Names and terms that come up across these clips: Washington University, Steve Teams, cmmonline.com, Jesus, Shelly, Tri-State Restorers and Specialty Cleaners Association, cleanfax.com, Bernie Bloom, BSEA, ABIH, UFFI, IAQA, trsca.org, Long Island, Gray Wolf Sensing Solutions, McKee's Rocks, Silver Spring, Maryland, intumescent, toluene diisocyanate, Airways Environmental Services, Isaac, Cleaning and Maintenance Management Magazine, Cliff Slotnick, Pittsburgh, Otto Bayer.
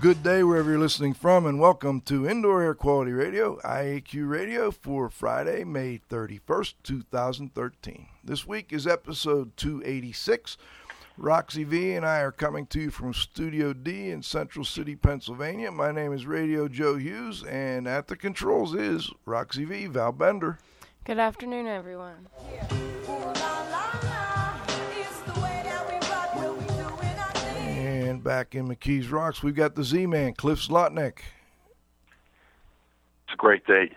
Good day wherever you're listening from, and welcome to Indoor Air Quality Radio, IAQ Radio, for Friday, May 31st, 2013. This week is episode 286. Roxy V and I are coming to you from Studio D in Central City, Pennsylvania. My name is Radio Joe Hughes, and at the controls is Roxy V, Val Bender. Good afternoon, everyone. Back in McKee's Rocks, we've got the Z-Man, Cliff Slotnick. It's a great day.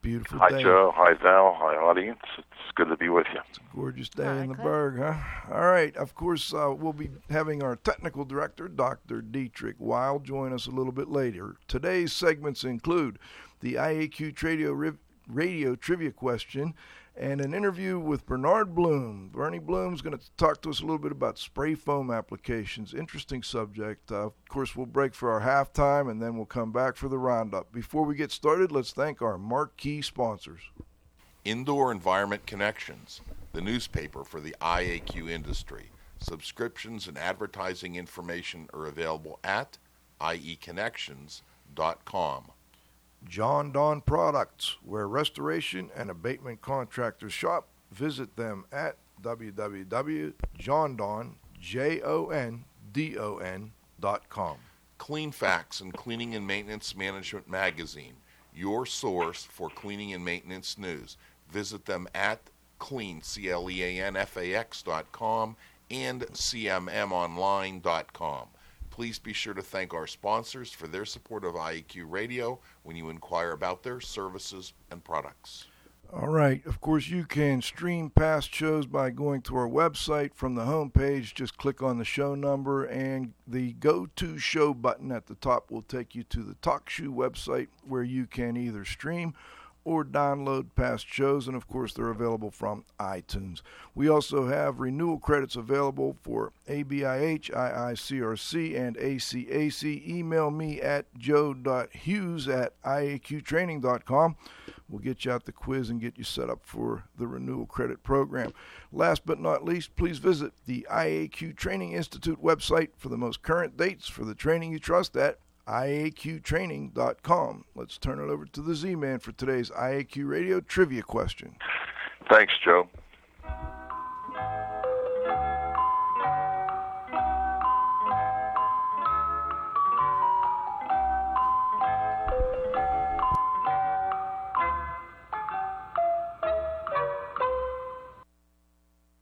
Beautiful day. Hi, Joe. Hi, Val. Hi, audience. It's good to be with you. It's a gorgeous day in the Berg, huh? All right. Of course, we'll be having our technical director, Dr. Dietrich Weil, join us a little bit later. Today's segments include the IAQ radio trivia question and an interview with Bernard Bloom. Bernie Bloom's going to talk to us a little bit about spray foam applications. Interesting subject. Of course, we'll break for our halftime, and then we'll come back for the roundup. Before we get started, let's thank our marquee sponsors. Indoor Environment Connections, the newspaper for the IAQ industry. Subscriptions and advertising information are available at ieconnections.com. John Don Products, where restoration and abatement contractors shop. Visit them at www.johndon.com. Clean Facts and Cleaning and Maintenance Management Magazine, your source for cleaning and maintenance news. Visit them at cleanfax.com and cmmonline.com. Please be sure to thank our sponsors for their support of IAQ Radio when you inquire about their services and products. All right. Of course, you can stream past shows by going to our website. From the home page, just click on the show number, and the Go To Show button at the top will take you to the TalkShoe website, where you can either stream or download past shows, and of course they're available from iTunes. We also have renewal credits available for ABIH, IICRC, and ACAC. Email me at joe.hughes@iaqtraining.com. We'll get you out the quiz and get you set up for the renewal credit program. Last but not least, please visit the IAQ Training Institute website for the most current dates for the training you trust at IAQtraining.com. Let's turn it over to the Z-Man for today's IAQ Radio trivia question. Thanks, Joe.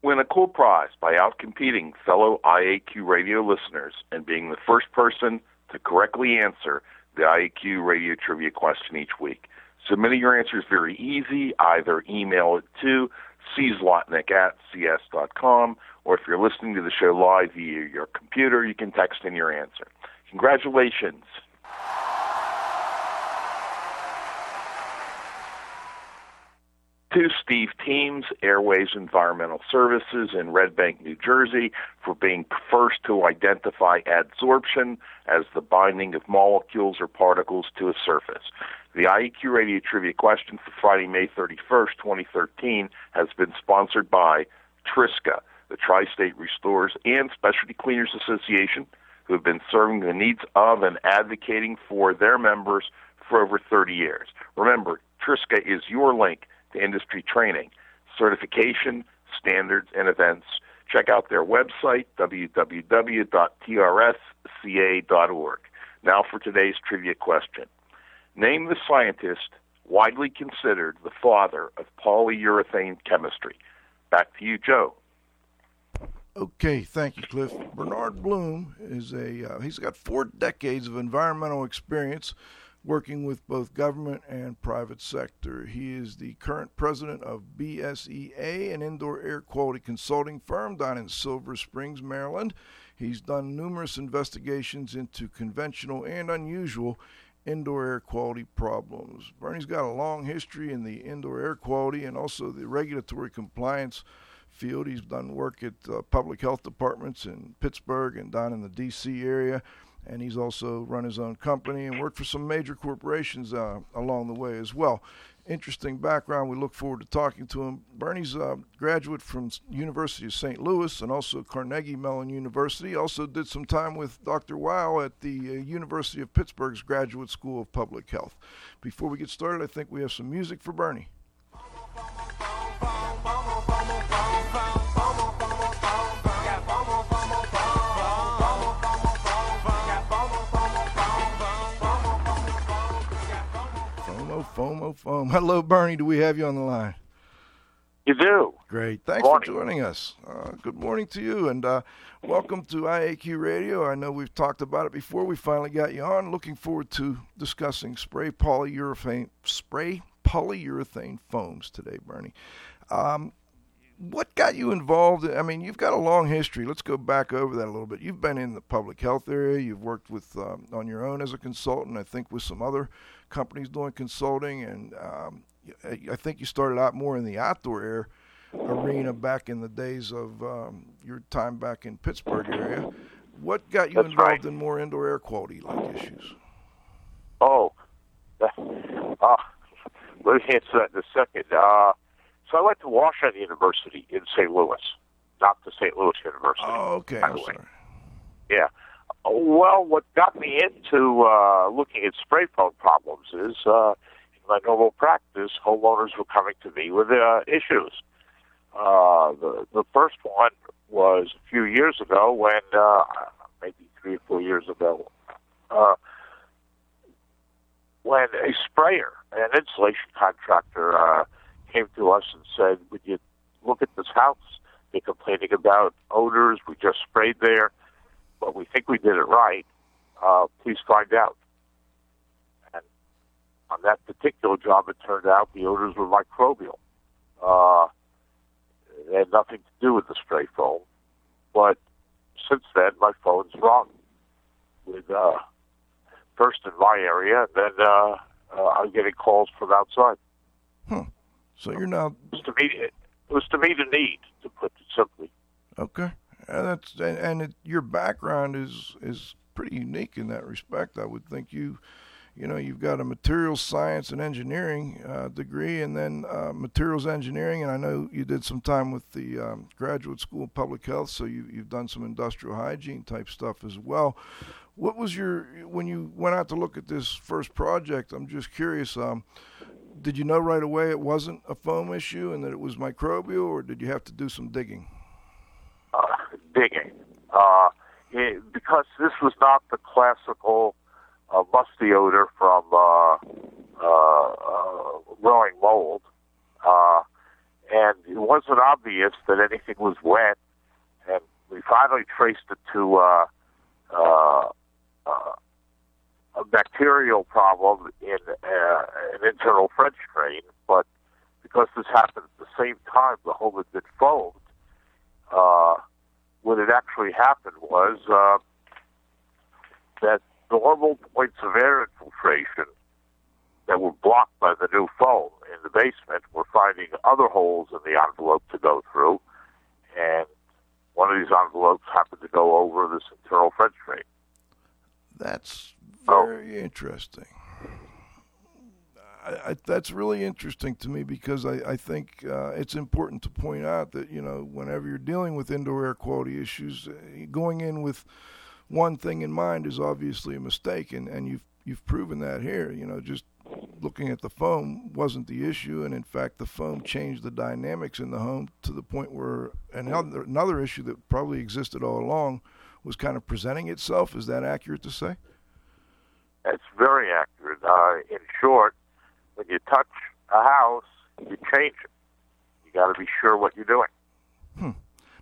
Win a cool prize by outcompeting fellow IAQ Radio listeners and being the first person to correctly answer the IAQ Radio trivia question each week. Submitting your answer is very easy. Either email it to czlotnick@cs.com, or if you're listening to the show live via your computer, you can text in your answer. Congratulations. To Steve Teams, Airways Environmental Services in Red Bank, New Jersey, for being first to identify adsorption as the binding of molecules or particles to a surface. The IAQ Radio trivia question for Friday, May 31st, 2013, has been sponsored by Triska, the Tri-State Restorers and Specialty Cleaners Association, who have been serving the needs of and advocating for their members for over 30 years. Remember, Triska is your link to industry training, certification, standards, and events. Check out their website, www.trsca.org. Now for today's trivia question. Name the scientist widely considered the father of polyurethane chemistry. Back to you, Joe. Okay, thank you, Cliff. Bernard Bloom is he's got 4 decades of environmental experience working with both government and private sector. He is the current president of BSEA, an indoor air quality consulting firm down in Silver Springs, Maryland. He's done numerous investigations into conventional and unusual indoor air quality problems. Bernie's got a long history in the indoor air quality and also the regulatory compliance field. He's done work at public health departments in Pittsburgh and down in the D.C. area, and he's also run his own company and worked for some major corporations along the way as well. Interesting background. We look forward to talking to him. Bernie's a graduate from University of St. Louis and also Carnegie Mellon University. Also did some time with Dr. Weil at the University of Pittsburgh's Graduate School of Public Health. Before we get started, I think we have some music for Bernie. FOMO. Hello, Bernie. Do we have you on the line? You do. Great. Thanks for joining us. Good morning to you, and welcome to IAQ Radio. I know we've talked about it before. We finally got you on. Looking forward to discussing spray polyurethane foams today, Bernie. What got you involved? I mean, you've got a long history. Let's go back over that a little bit. You've been in the public health area. You've worked with on your own as a consultant, I think, with some other companies doing consulting, and I think you started out more in the outdoor air arena back in the days of your time back in Pittsburgh area. What got you involved in more indoor air quality like issues? Let me answer that in a second. So I went to Washington University in St. Louis, not the St. Louis University. Oh, okay. By the way. Yeah. Well, what got me into looking at spray foam problems is, in my normal practice, homeowners were coming to me with issues. The first one was a few years ago when, maybe 3 or 4 years ago, when a sprayer, an insulation contractor, came to us and said, would you look at this house? They're complaining about odors. We just sprayed there, but we think we did it right. Please find out. And on that particular job, it turned out the odors were microbial. They had nothing to do with the spray foam. But since then, my phone's rung with first in my area, and then I'm getting calls from outside. So you're now. It was to meet the need, to put it simply. Okay. Your background is pretty unique in that respect. I would think you've got a materials science and engineering degree, and then materials engineering. And I know you did some time with the Graduate School of Public Health, so you've done some industrial hygiene type stuff as well. What was when you went out to look at this first project? I'm just curious. Did you know right away it wasn't a foam issue and that it was microbial, or did you have to do some digging? Because this was not the classical musty odor from growing mold, and it wasn't obvious that anything was wet, and we finally traced it to a bacterial problem in an internal French drain, but because this happened at the same time the home had been foamed, what had actually happened was that normal points of air infiltration that were blocked by the new foam in the basement were finding other holes in the envelope to go through, and one of these envelopes happened to go over this internal French drain. That's very interesting. That's really interesting to me, because I think it's important to point out that, whenever you're dealing with indoor air quality issues, going in with one thing in mind is obviously a mistake, and you've proven that here. Just looking at the foam wasn't the issue, and in fact, the foam changed the dynamics in the home to the point where another issue that probably existed all along was kind of presenting itself. Is that accurate to say? That's very accurate. In short, when you touch a house, you change it. You got to be sure what you're doing.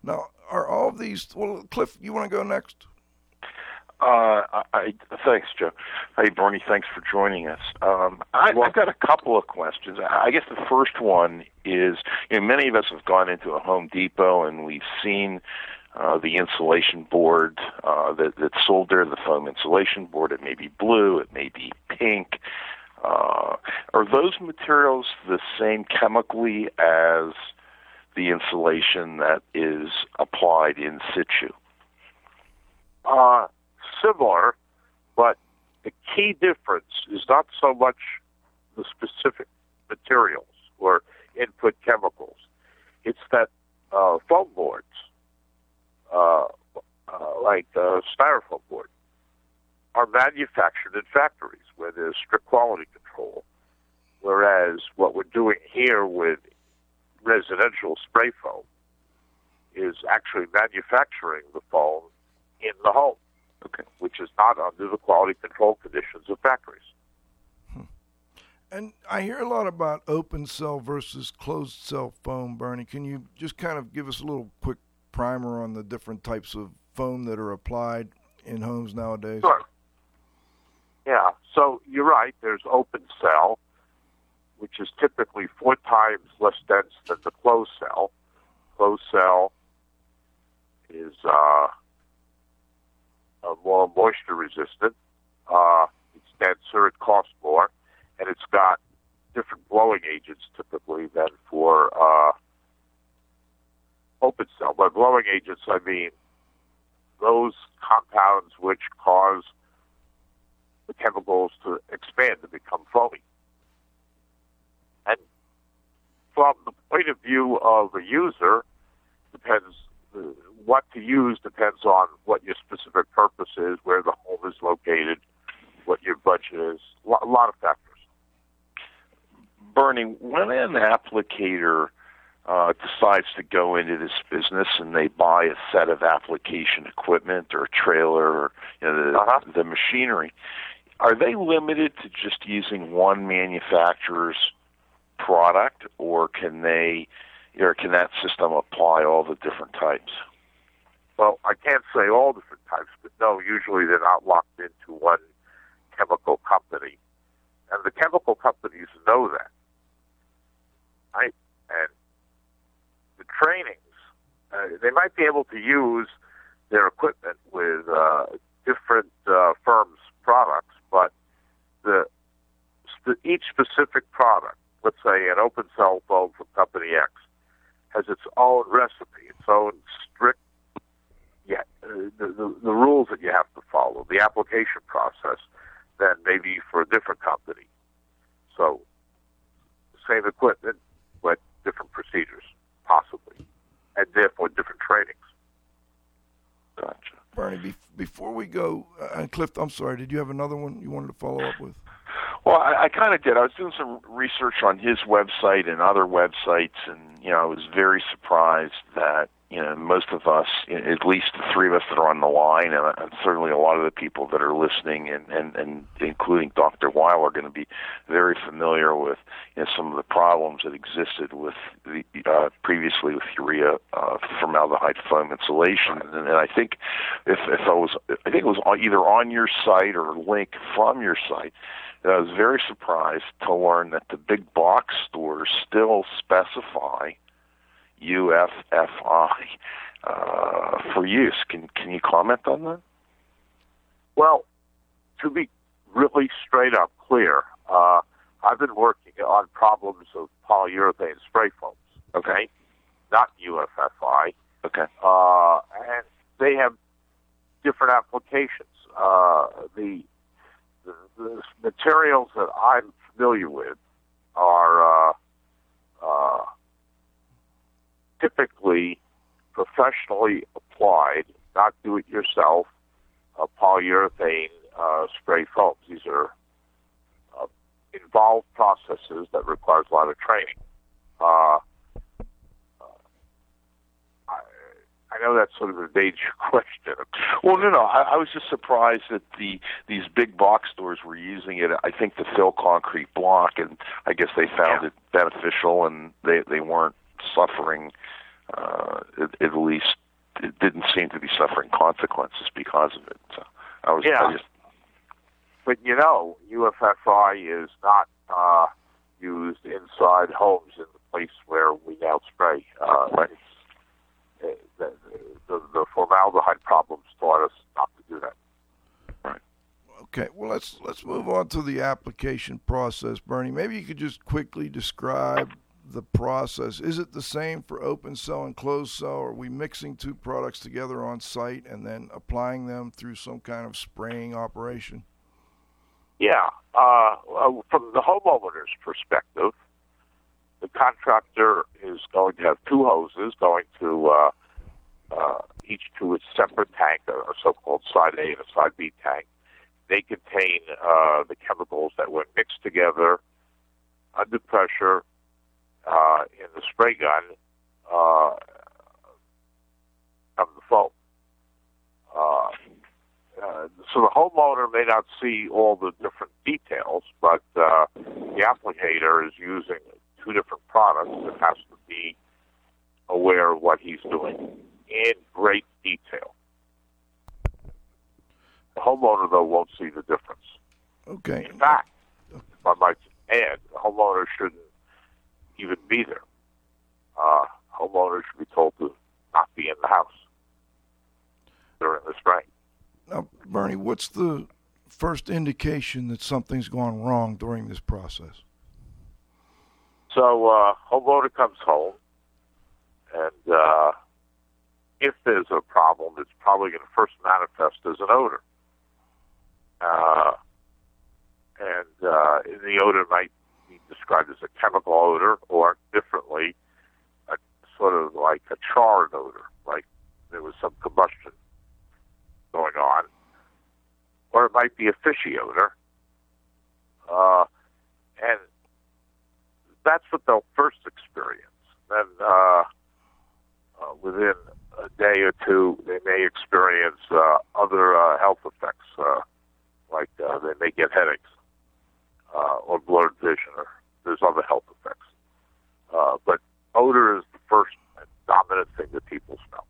Now, are all of these... Well, Cliff, you want to go next? Thanks, Joe. Hey, Bernie, thanks for joining us. I've got a couple of questions. I guess the first one is, many of us have gone into a Home Depot and we've seen the insulation board that's sold there, the foam insulation board. It may be blue, it may be pink. Are those materials the same chemically as the insulation that is applied in situ? Similar, but the key difference is not so much the specific materials or input chemicals. It's that foam boards, like styrofoam board, are manufactured in factories where there's strict quality control, whereas what we're doing here with residential spray foam is actually manufacturing the foam in the home, which is not under the quality control conditions of factories. And I hear a lot about open cell versus closed cell foam, Bernie. Can you just kind of give us a little quick primer on the different types of foam that are applied in homes nowadays? Sure. Yeah, so you're right. There's open cell, which is typically 4 times less dense than the closed cell. Closed cell is more moisture resistant. It's denser, it costs more, and it's got different blowing agents typically than for open cell. By blowing agents, I mean those compounds which cause the chemicals to expand, to become foamy. And from the point of view of a user, depends what to use depends on what your specific purpose is, where the home is located, what your budget is, a lot of factors. Bernie, when an applicator decides to go into this business and they buy a set of application equipment or a trailer or the machinery, are they limited to just using one manufacturer's product, or can that system apply all the different types? Well, I can't say all different types, but no, usually they're not locked into one chemical company. And the chemical companies know that. Right? And the trainings, they might be able to use their equipment with different firms' products, but each specific product, let's say an open cell foam from Company X, has its own recipe, its own strict, the rules that you have to follow, the application process, than maybe for a different company. So, same equipment, but different procedures, possibly, and therefore different trainings. Gotcha. Bernie, before we go, and Cliff, I'm sorry, did you have another one you wanted to follow up with? Well, I kind of did. I was doing some research on his website and other websites, and I was very surprised that most of us, at least the 3 of us that are on the line, and certainly a lot of the people that are listening, and including Dr. Weil, are going to be very familiar with some of the problems that existed with the previously with urea formaldehyde foam insulation. And I think it was either on your site or a link from your site. I was very surprised to learn that the big box stores still specify UFFI for use. Can you comment on that? Well, to be really straight up clear, I've been working on problems of polyurethane spray foams. Okay. Not UFFI. Okay. And they have different applications. The materials that I'm familiar with are typically professionally applied, not do-it-yourself, polyurethane spray foams. These are involved processes that requires a lot of training. I know that's sort of a vague question. Well, no. I was just surprised that these big box stores were using it, I think, to fill concrete block, and I guess they found it beneficial, and they weren't suffering, at least it didn't seem to be suffering consequences because of it. So I was But, UFFI is not used inside homes in the place where we now spray. Right. The formaldehyde problems taught us not to do that. Right. Okay. Well, let's move on to the application process, Bernie. Maybe you could just quickly describe the process. Is it the same for open cell and closed cell? Are we mixing two products together on site and then applying them through some kind of spraying operation? Yeah. From the homeowner's perspective, the contractor is going to have two hoses going to each to its separate tank, a so-called side A and a side B tank. They contain the chemicals that were mixed together under pressure in the spray gun of the foam. So the homeowner may not see all the different details, but the applicator is using two different products and has to be aware of what he's doing in great detail. The homeowner, though, won't see the difference. Okay. In fact, if I might add, the homeowner shouldn't even be there. Homeowners should be told to not be in the house during the spray. Now, Bernie, what's the first indication that something's gone wrong during this process? So homeowner comes home, and if there's a problem, it's probably going to first manifest as an odor. And the odor might be described as a chemical odor, or differently, a sort of like a charred odor, like there was some combustion going on. Or it might be a fishy odor. And that's what they'll first experience. Then within a day or two, they may experience other health effects, like they may get headaches or blurred vision, or there's other health effects. But odor is the first dominant thing that people smell.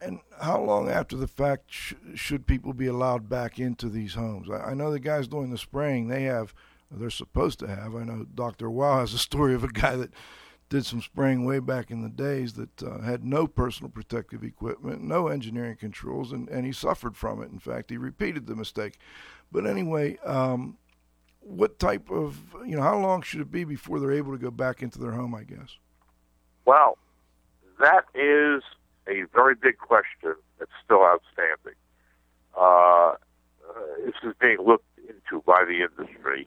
And how long after the fact should people be allowed back into these homes? I know the guys doing the spraying, they're supposed to have. I know Dr. Weil has a story of a guy that did some spraying way back in the days that had no personal protective equipment, no engineering controls, and he suffered from it. In fact, he repeated the mistake. But anyway, what type of, how long should it be before they're able to go back into their home, I guess? Well, that is a very big question that's still outstanding. This is being looked into by the industry.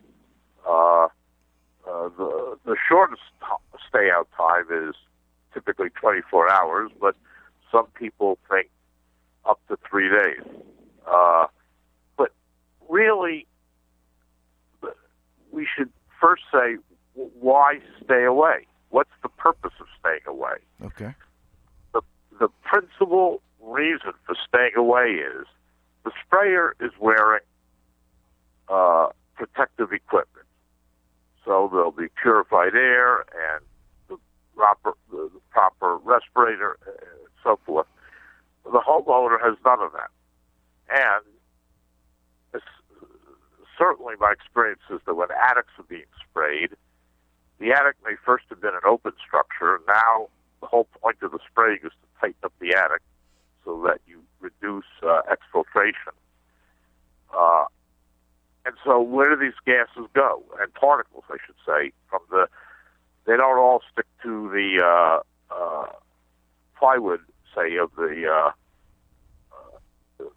The shortest stay-out time is typically 24 hours, but some people think up to 3 days. But really, we should first say, why stay away? What's the purpose of staying away? Okay. The principal reason for staying away is the sprayer is wearing protective equipment. So there'll be purified air and the proper respirator and so forth. The homeowner has none of that. And certainly my experience is that when attics are being sprayed, the attic may first have been an open structure. Now the whole point of the spraying is to tighten up the attic so that you reduce exfiltration. And so where do these gases go? And particles, I should say. They don't all stick to the plywood, say, of the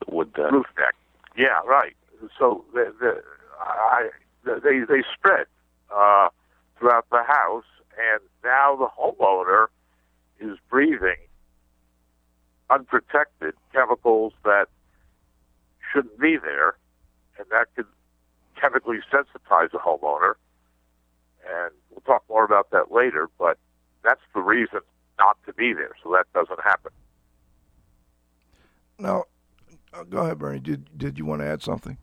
wood roof deck. Yeah, right. So they spread throughout the house, and now the homeowner is breathing unprotected chemicals that shouldn't be there, and that could chemically sensitize a homeowner. And we'll talk more about that later, but that's the reason not to be there, so that doesn't happen. Now, go ahead, Bernie. Did you want to add something?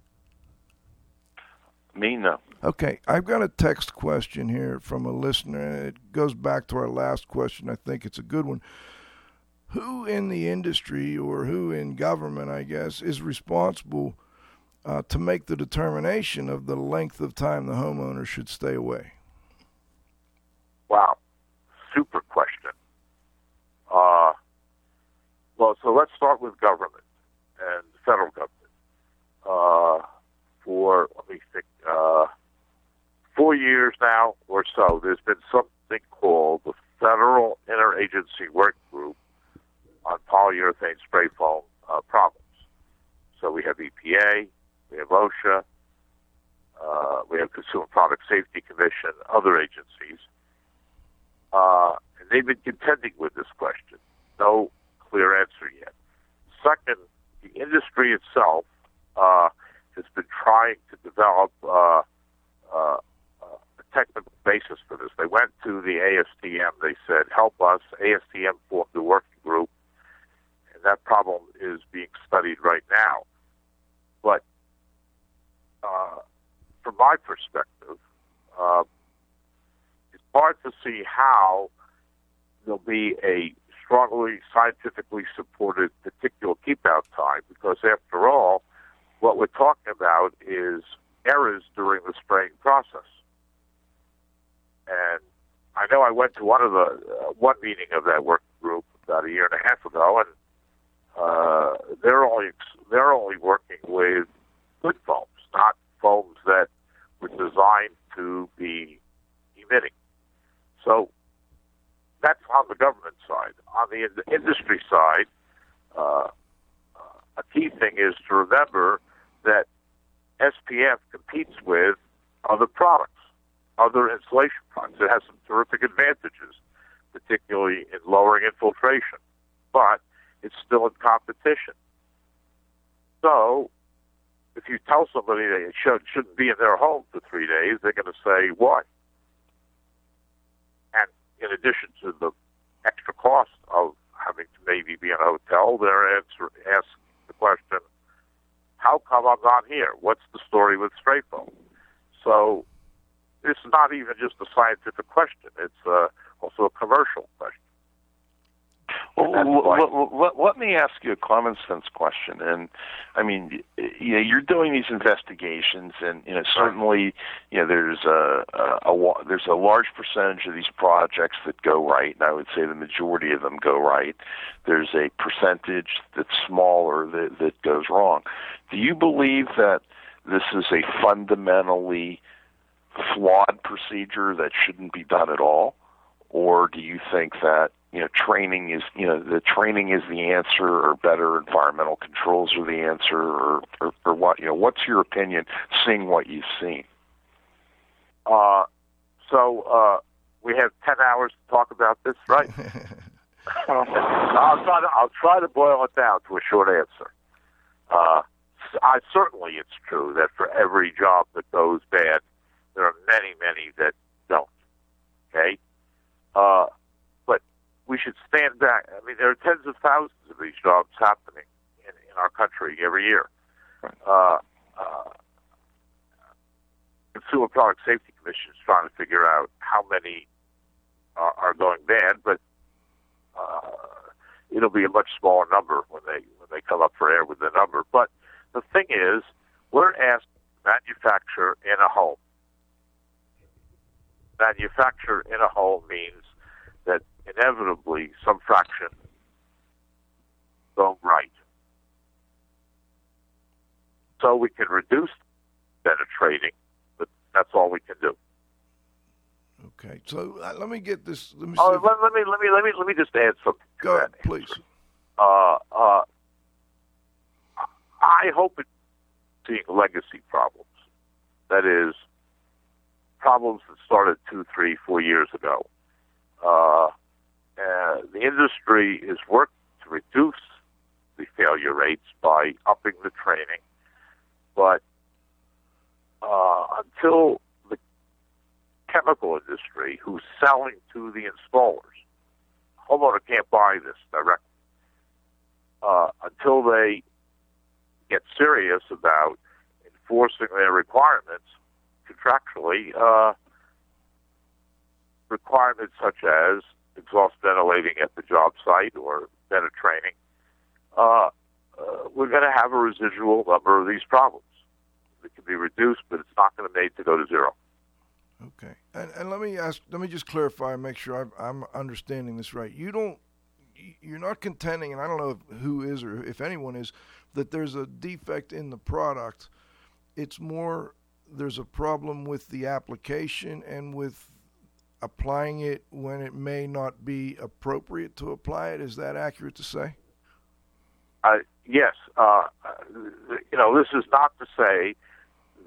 Me, no. Okay. I've got a text question here from a listener, and it goes back to our last question. I think it's a good one. Who in the industry or who in government, I guess, is responsible to make the determination of the length of time the homeowner should stay away? Wow. Super question. So let's start with government and the federal government. For 4 years now or so, there's been something called the Federal Interagency Work Group on polyurethane spray foam problems. So we have EPA, we have OSHA, we have Consumer Product Safety Commission, other agencies. And they've been contending with this question. No clear answer yet. Second, the industry itself has been trying to develop a technical basis for this. They went to the ASTM. They said, help us. ASTM formed a working group, and that problem is being studied right now. But from my perspective, it's hard to see how there'll be a strongly scientifically supported particular keep-out time, because after all, what we're talking about is errors during the spraying process. And I know I went to one meeting of that work group about a year and a half ago, and they're only working with good foams, not foams that were designed to be emitting. So that's on the government side. On the industry side, a key thing is to remember that SPF competes with other products, other insulation products. It has some terrific advantages, particularly in lowering infiltration, but it's still in competition. So if you tell somebody they shouldn't be in their home for 3 days, they're going to say, why? And in addition to the extra cost of having to maybe be in a hotel, they're asking the question, how come I'm not here? What's the story with spray foam? So it's not even just a scientific question. It's also a commercial question. Well, let me ask you a common sense question. And I mean, you know, you're doing these investigations, and you know, certainly, you know, there's a large percentage of these projects that go right, and I would say the majority of them go right. There's a percentage that's smaller that goes wrong. Do you believe that this is a fundamentally flawed procedure that shouldn't be done at all, or do you think that, you know, training is the answer, or better environmental controls are the answer, or what? You know, what's your opinion, seeing what you've seen? So we have 10 hours to talk about this, right? I'll try to boil it down to a short answer. Certainly, it's true that for every job that goes bad, there are many that don't. Okay. We should stand back. I mean, there are tens of thousands of these jobs happening in our country every year. Consumer Product Safety Commission is trying to figure out how many are going bad, but it'll be a much smaller number when they come up for air with the number. But the thing is, we're asked to manufacture in a home. Manufacture in a home means that inevitably some fraction go right. So we can reduce penetrating, but that's all we can do. Okay. So let me get this. Let me. Let me just add something. Go ahead, please. I hope it's seeing legacy problems. That is, problems that started 2, 3, 4 years ago. The industry is working to reduce the failure rates by upping the training, but until the chemical industry, who's selling to the installers, homeowner can't buy this directly, until they get serious about enforcing their requirements contractually, requirements such as exhaust ventilating at the job site or better training, we're going to have a residual number of these problems. It can be reduced, but it's not going to be made to go to zero. Okay, and let me just clarify and make sure I'm understanding this right. You're not contending, and I don't know who is or if anyone is, that there's a defect in the product. It's more there's a problem with the application and with applying it when it may not be appropriate to apply it. Is that accurate to say? Yes. This is not to say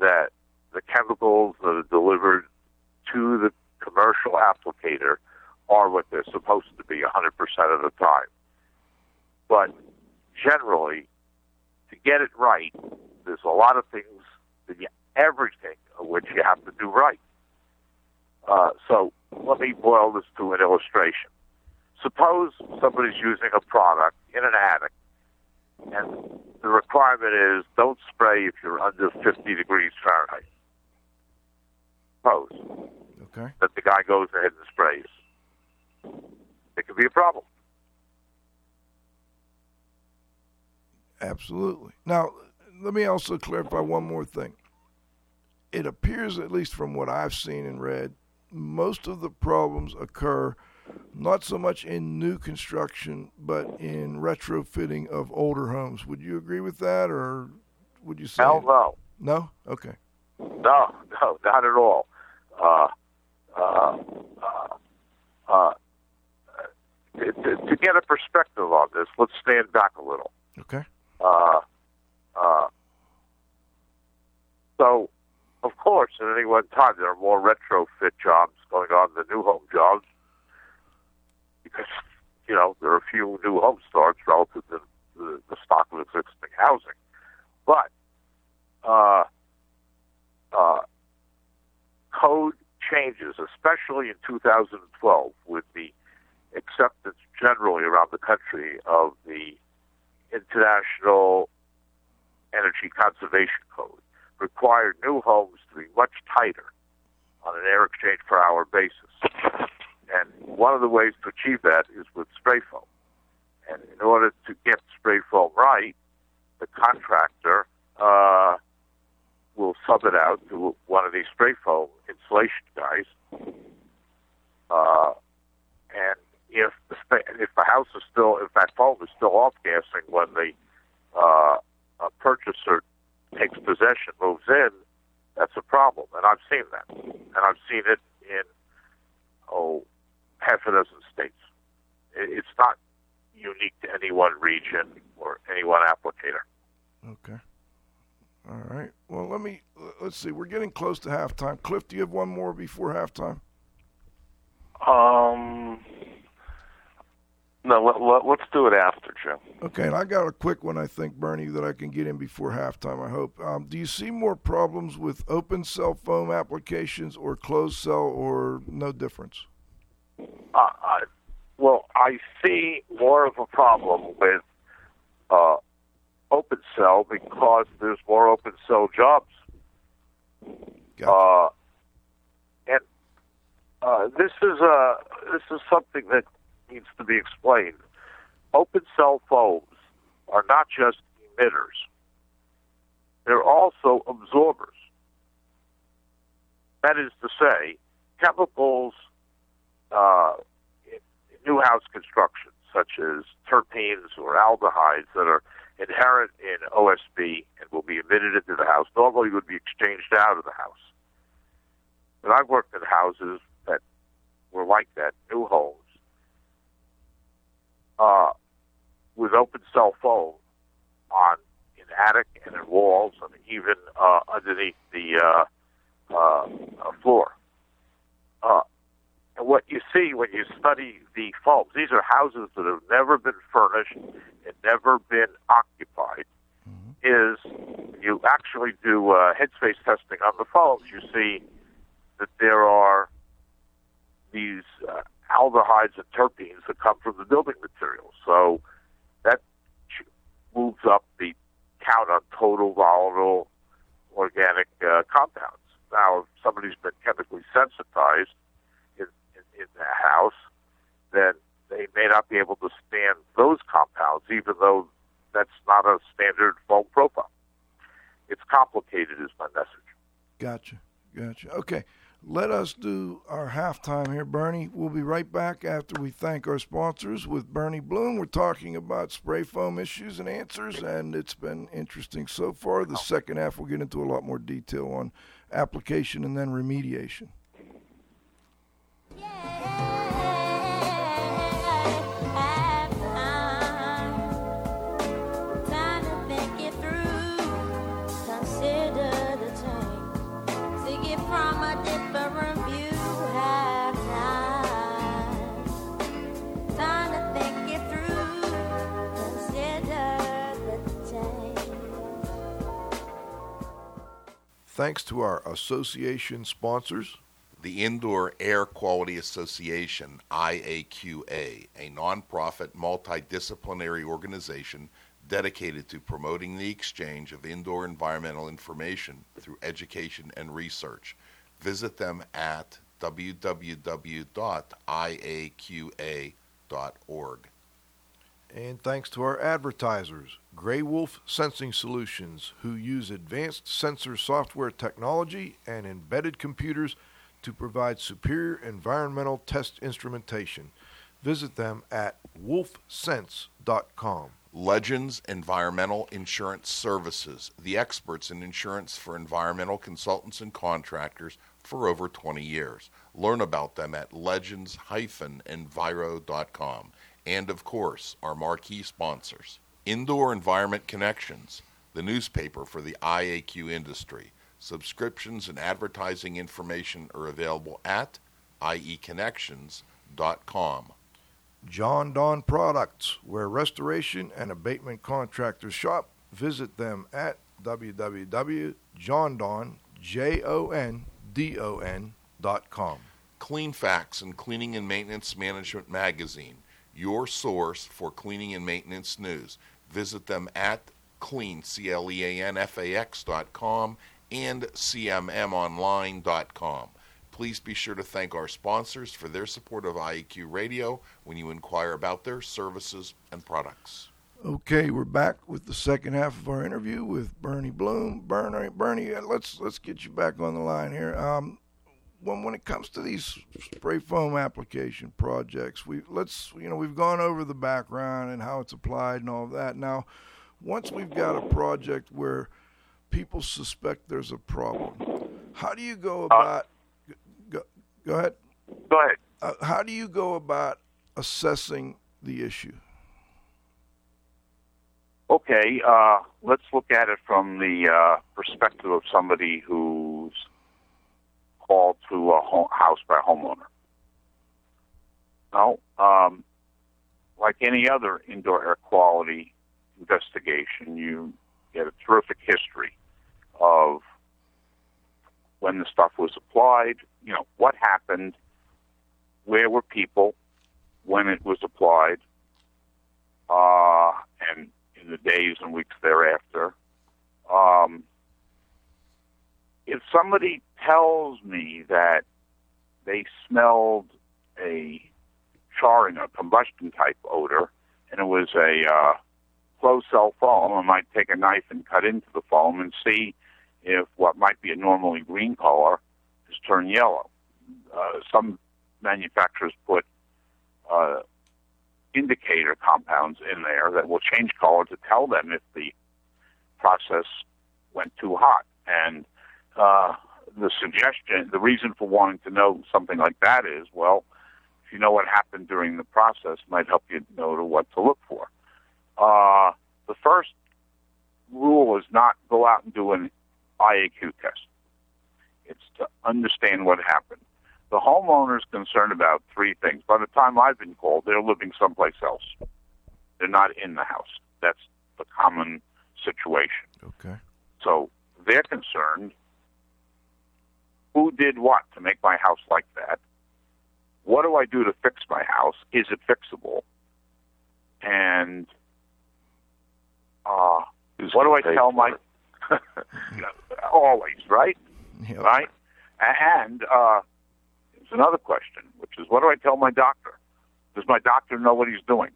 that the chemicals that are delivered to the commercial applicator are what they're supposed to be 100% of the time. But generally, to get it right, there's a lot of things, everything of which you have to do right. So let me boil this to an illustration. Suppose somebody's using a product in an attic, and the requirement is don't spray if you're under 50 degrees Fahrenheit. Suppose that the guy goes ahead and sprays. It could be a problem. Absolutely. Now, let me also clarify one more thing. It appears, at least from what I've seen and read, most of the problems occur not so much in new construction, but in retrofitting of older homes. Would you agree with that, or would you say? Hell no. No? Okay. No, not at all. To get a perspective on this, let's stand back a little. Okay. So, of course, at any one time, there are more retrofit jobs going on than new home jobs, because, there are few new home starts relative to the stock of existing housing. But code changes, especially in 2012, with the acceptance generally around the country of the International Energy Conservation Code, required new homes to be much tighter on an air exchange per hour basis. And one of the ways to achieve that is with spray foam. And in order to get spray foam right, the contractor will sub it out to one of these spray foam insulation guys. And if the house is still, if that foam is still off-gassing when the purchaser takes possession, moves in, that's a problem. And I've seen that. And I've seen it in, half a dozen states. It's not unique to any one region or any one applicator. Okay. All right. Well, let's see. We're getting close to halftime. Cliff, do you have one more before halftime? No, let's do it after, Joe. Okay, and I got a quick one, I think, Bernie, that I can get in before halftime, I hope. Do you see more problems with open cell foam applications or closed cell, or no difference? I see more of a problem with open cell because there's more open cell jobs. Gotcha. This is something that needs to be explained. Open cell foams are not just emitters. They're also absorbers. That is to say, chemicals in new house construction, such as terpenes or aldehydes that are inherent in OSB and will be emitted into the house, normally would be exchanged out of the house. And I've worked in houses that were like that, new homes, with open cell foam in attic and in walls and even underneath the floor. And what you see when you study the foams, these are houses that have never been furnished and never been occupied, is you actually do headspace testing on the phones, you see that there are these aldehydes and terpenes that come from the building materials. So that moves up the count on total volatile organic compounds. Now, if somebody's been chemically sensitized in their house, then they may not be able to stand those compounds, even though that's not a standard foam profile. It's complicated is my message. Gotcha. Okay. Let us do our halftime here, Bernie. We'll be right back after we thank our sponsors with Bernie Bloom. We're talking about spray foam issues and answers, and it's been interesting so far. The second half, we'll get into a lot more detail on application and then remediation. Thanks to our association sponsors, the Indoor Air Quality Association, IAQA, a nonprofit multidisciplinary organization dedicated to promoting the exchange of indoor environmental information through education and research. Visit them at www.iaqa.org. And thanks to our advertisers, Gray Wolf Sensing Solutions, who use advanced sensor software technology and embedded computers to provide superior environmental test instrumentation. Visit them at wolfsense.com. Legends Environmental Insurance Services, the experts in insurance for environmental consultants and contractors for over 20 years. Learn about them at legends-enviro.com. And, of course, our marquee sponsors, Indoor Environment Connections, the newspaper for the IAQ industry. Subscriptions and advertising information are available at ieconnections.com. John Don Products, where restoration and abatement contractors shop. Visit them at www.johndon.com. Clean Facts and Cleaning and Maintenance Management Magazine, your source for cleaning and maintenance news. Visit them at cleanfax.com and cmmonline.com. Please be sure to thank our sponsors for their support of IAQ Radio when you inquire about their services and products. Okay, we're back with the second half of our interview with Bernie Bloom. Bernie, let's get you back on the line here. When it comes to these spray foam application projects, we've gone over the background and how it's applied and all of that. Now, once we've got a project where people suspect there's a problem, how do you go about? Go ahead. Go ahead. How do you go about assessing the issue? Okay, let's look at it from the perspective of somebody who's called to a house by a homeowner. Now, like any other indoor air quality investigation, you get a terrific history of when the stuff was applied, what happened, where were people when it was applied, and in the days and weeks thereafter. If somebody tells me that they smelled a charring or combustion type odor and it was a closed cell foam, I might take a knife and cut into the foam and see if what might be a normally green color is turned yellow. Some manufacturers put indicator compounds in there that will change color to tell them if the process went too hot. And the suggestion, the reason for wanting to know something like that is, well, if you know what happened during the process, it might help you know what to look for. The first rule is not go out and do an IAQ test. It's to understand what happened. The homeowner's concerned about three things. By the time I've been called, they're living someplace else. They're not in the house. That's the common situation. Okay. So they're concerned, who did what to make my house like that? What do I do to fix my house? Is it fixable? And what do I tell my... Always, right? Yep. Right? And it's another question, which is, what do I tell my doctor? Does my doctor know what he's doing?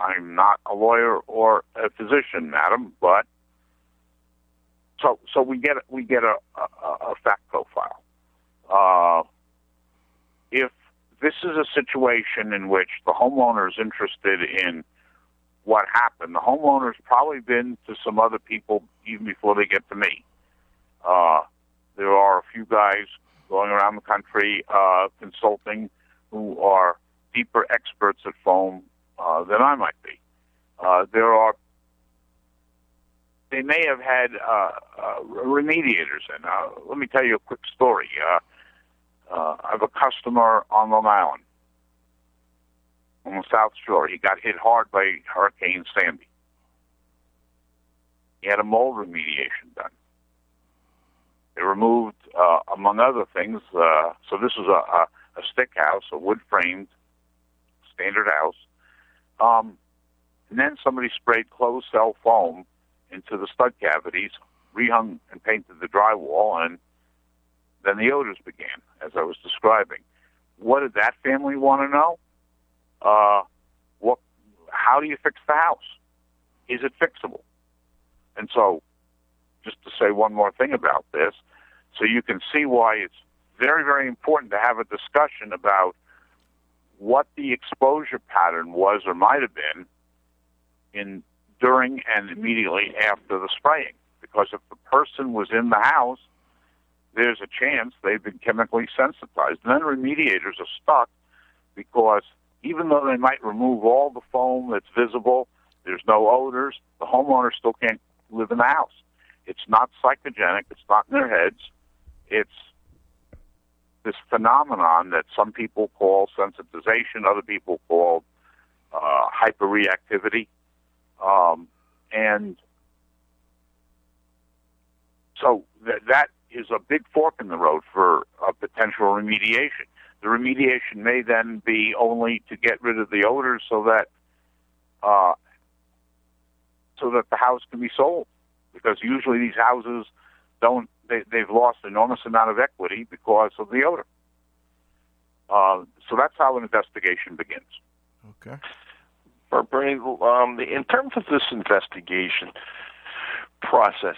I'm not a lawyer or a physician, madam, but... So we get a fact profile. If this is a situation in which the homeowner is interested in what happened, the homeowner's probably been to some other people even before they get to me. There are a few guys going around the country consulting who are deeper experts at foam than I might be. They may have had remediators in. Let me tell you a quick story. I have a customer on Long Island, on the South Shore. He got hit hard by Hurricane Sandy. He had a mold remediation done. They removed, among other things, so this is a stick house, a wood-framed standard house. And then somebody sprayed closed-cell foam into the stud cavities, rehung and painted the drywall, and then the odors began, as I was describing. What did that family want to know? How do you fix the house? Is it fixable? And so, just to say one more thing about this, so you can see why it's very, very important to have a discussion about what the exposure pattern was or might have been in during and immediately after the spraying. Because if the person was in the house, there's a chance they've been chemically sensitized. And then remediators are stuck because even though they might remove all the foam that's visible, there's no odors, the homeowner still can't live in the house. It's not psychogenic. It's not in their heads. It's this phenomenon that some people call sensitization, other people call hyperreactivity. And so that is a big fork in the road for a potential remediation. The remediation may then be only to get rid of the odors so that the house can be sold, because usually these houses they've lost an enormous amount of equity because of the odor. So that's how an investigation begins. Okay. Bernie, in terms of this investigation process,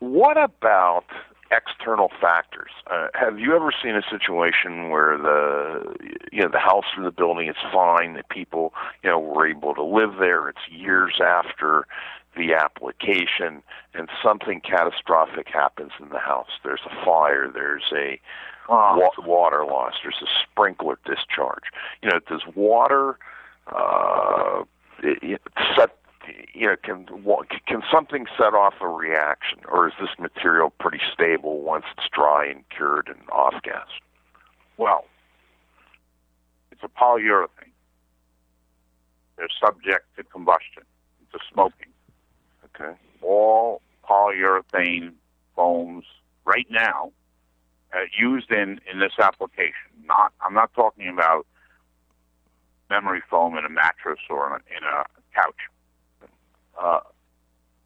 what about external factors? Have you ever seen a situation where the house or the building is fine, that people were able to live there? It's years after the application, and something catastrophic happens in the house. There's a fire. There's a water loss. There's a sprinkler discharge. Does water can something set off a reaction, or is this material pretty stable once it's dry and cured and off-gassed? Well, it's a polyurethane. They're subject to combustion, to smoking. Okay. All polyurethane foams right now used in this application. I'm not talking about memory foam in a mattress or in a couch.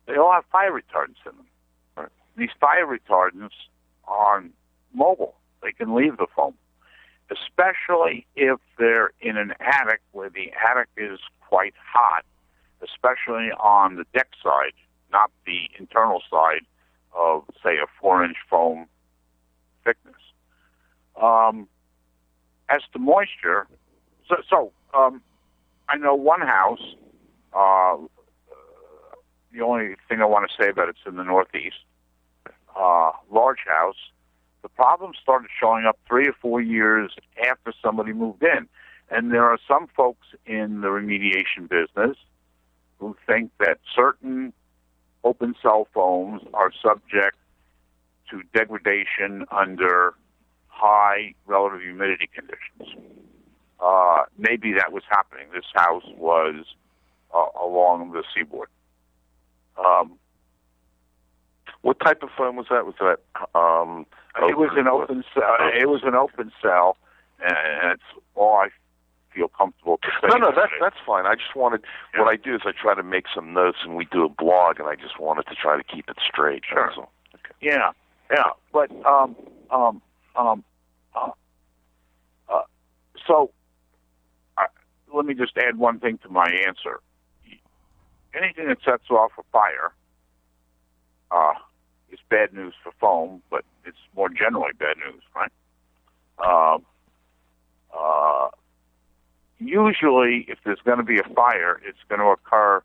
They all have fire retardants in them. Right. These fire retardants are mobile. They can leave the foam, especially if they're in an attic where the attic is quite hot, especially on the deck side, not the internal side of, say, a 4-inch foam thickness. As to moisture, I know one house, the only thing I want to say about it's in the Northeast, large house. The problem started showing up 3 or 4 years after somebody moved in. And there are some folks in the remediation business who think that certain open cell foams are subject to degradation under high relative humidity conditions. Maybe that was happening. This house was along the seaboard. What type of phone was that? Was that it was an open cell, and it's all I feel comfortable to say. No, that's fine. I just wanted what I do is I try to make some notes, and we do a blog, and I just wanted to try to keep it straight. Sure. Okay. Yeah. But let me just add one thing to my answer. Anything that sets off a fire is bad news for foam, but it's more generally bad news, right? Usually, if there's going to be a fire, it's going to occur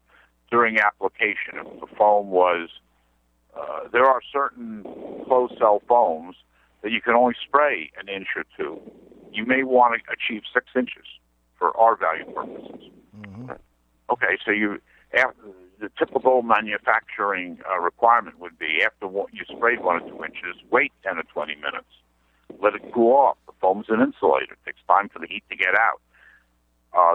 during application. If the foam was, there are certain closed cell foams that you can only spray 1 inch or 2. You may want to achieve 6 inches for our value purposes. Mm-hmm. Okay, so the typical manufacturing requirement would be after you sprayed 1 or 2 inches, wait 10 or 20 minutes. Let it cool off. The foam's an insulator. It takes time for the heat to get out.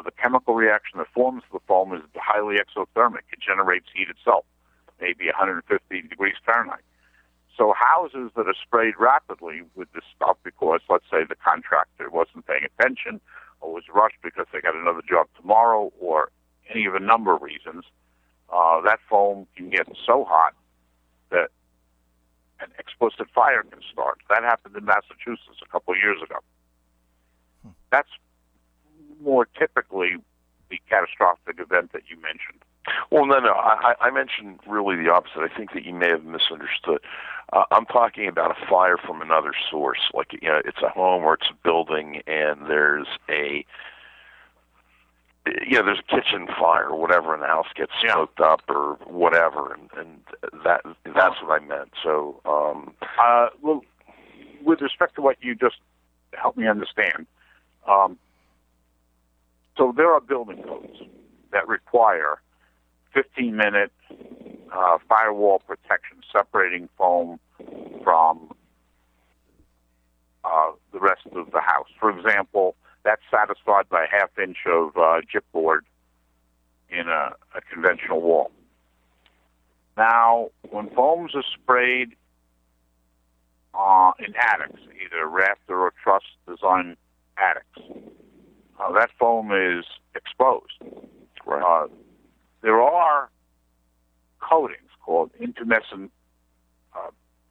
The chemical reaction that forms the foam is highly exothermic. It generates heat itself, maybe 150 degrees Fahrenheit. So houses that are sprayed rapidly with this stuff because, let's say, the contractor wasn't paying attention or was rushed because they got another job tomorrow or any of a number of reasons, that foam can get so hot that an explosive fire can start. That happened in Massachusetts a couple of years ago. That's more typically the catastrophic event that you mentioned. Well, no, I mentioned really the opposite. I think that you may have misunderstood. I'm talking about a fire from another source, like it's a home or it's a building, and there's a kitchen fire or whatever, and the house gets smoked up or whatever, and that's what I meant. So, well, with respect to what you just helped me understand, so there are building codes that require 15-minute firewall protection, separating foam from the rest of the house. For example, that's satisfied by 1/2 inch of gypboard in a conventional wall. Now, when foams are sprayed in attics, either rafter or truss design attics, that foam is exposed. Right. There are coatings called intumescent,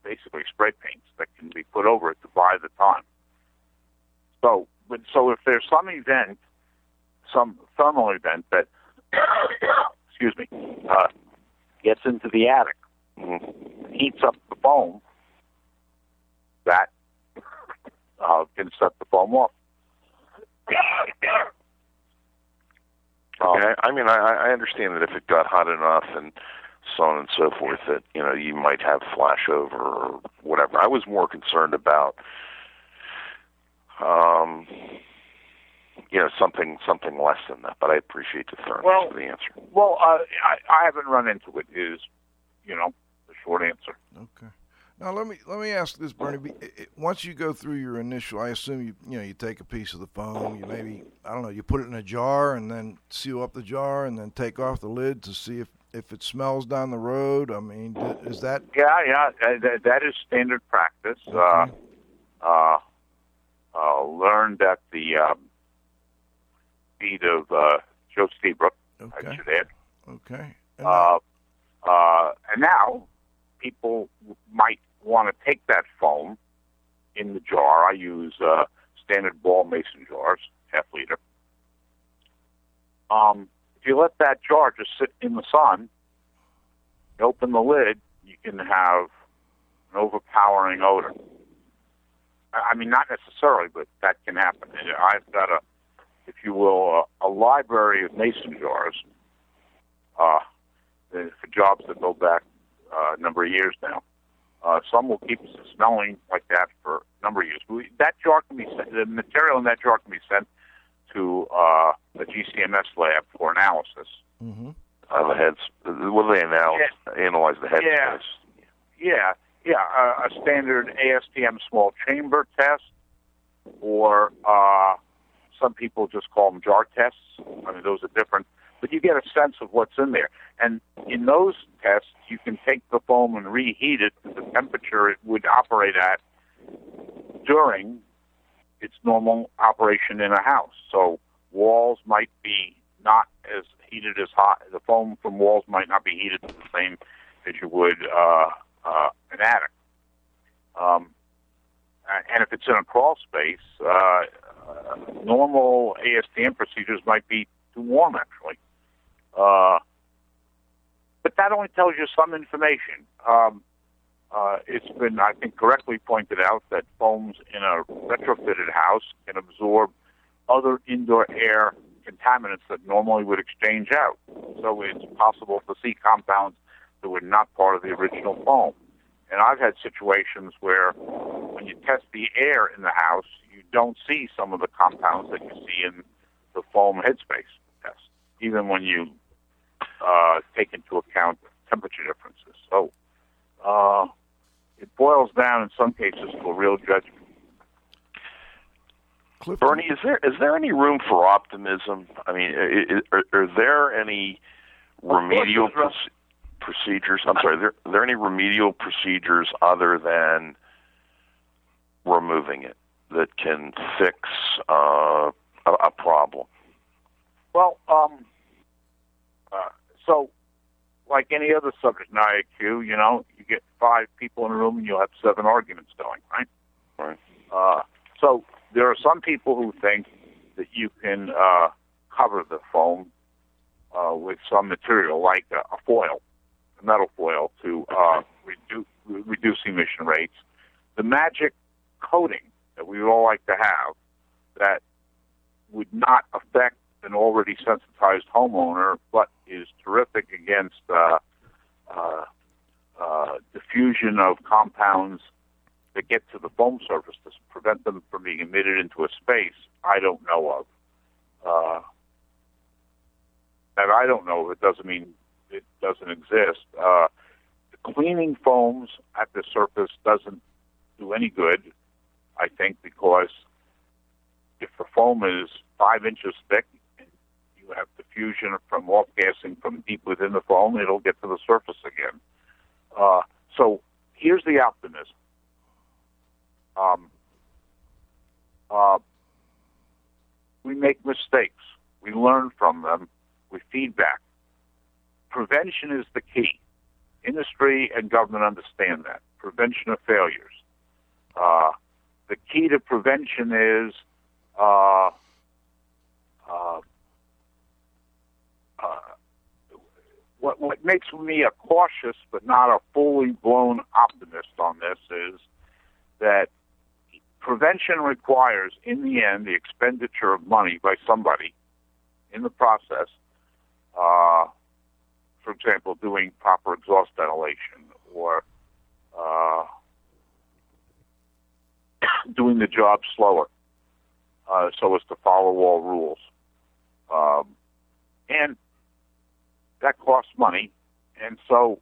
basically spray paints that can be put over it to buy the time. So if there's some thermal event that, gets into the attic, and heats up the foam, that can set the foam off. Okay. I mean, I understand that if it got hot enough and so on and so forth, that you might have flashover or whatever. I was more concerned about, something less than that. But I appreciate the thoroughness of the answer. Well, I haven't run into it. Is the short answer. Okay. Now let me ask this, Bernie. Once you go through your initial, I assume you take a piece of the foam. You maybe you put it in a jar and then seal up the jar and then take off the lid to see if it smells down the road. I mean, is that? Yeah. That is standard practice. Okay. Learned at the feet of Joe Seabrook. Okay. I should add. Okay. And now people might want to take that foam in the jar. I use standard ball mason jars, 1/2 liter. If you let that jar just sit in the sun, you open the lid, you can have an overpowering odor. I mean, not necessarily, but that can happen. And I've got a library of mason jars for jobs that go back a number of years now. Some will keep smelling like that for a number of years. The material in that jar can be sent to the GCMS lab for analysis. Mm-hmm. The heads. What do they analyze the headspace? Yeah. A standard ASTM small chamber test, or some people just call them jar tests. I mean, those are different. but you get a sense of what's in there. And in those tests, you can take the foam and reheat it to the temperature it would operate at during its normal operation in a house. So walls might be not as heated as hot. The foam from walls might not be heated to the same as you would an attic. And if it's in a crawl space, normal ASTM procedures might be too warm, actually. But that only tells you some information. It's been, I think, correctly pointed out that foams in a retrofitted house can absorb other indoor air contaminants that normally would exchange out. So it's possible to see compounds that were not part of the original foam. And I've had situations where when you test the air in the house, you don't see some of the compounds that you see in the foam headspace test, even when you take into account temperature differences. So it boils down in some cases to a real judgment. Bernie, is there any room for optimism? I mean, are there any remedial procedures? I'm sorry, are there any remedial procedures other than removing it that can fix a problem? Well, so like any other subject in IAQ, you know, you get 5 people in a room and you'll have 7 arguments going, right? Right. So there are some people who think that you can cover the foam with some material like a foil, a metal foil, to reduce emission rates. The magic coating that we would all like to have that would not affect an already sensitized homeowner, but is terrific against diffusion of compounds that get to the foam surface to prevent them from being emitted into a space, I don't know of. That I don't know of, it doesn't mean it doesn't exist. The cleaning foams at the surface doesn't do any good, I think, because if the foam is 5 inches thick, you have diffusion from off-gassing from deep within the foam, it'll get to the surface again. So here's the optimism. We make mistakes. We learn from them. We feedback. Prevention is the key. Industry and government understand that. Prevention of failures. The key to prevention is what makes me a cautious but not a fully blown optimist on this is that prevention requires, in the end, the expenditure of money by somebody in the process, for example, doing proper exhaust ventilation or doing the job slower so as to follow all rules. And that costs money. And so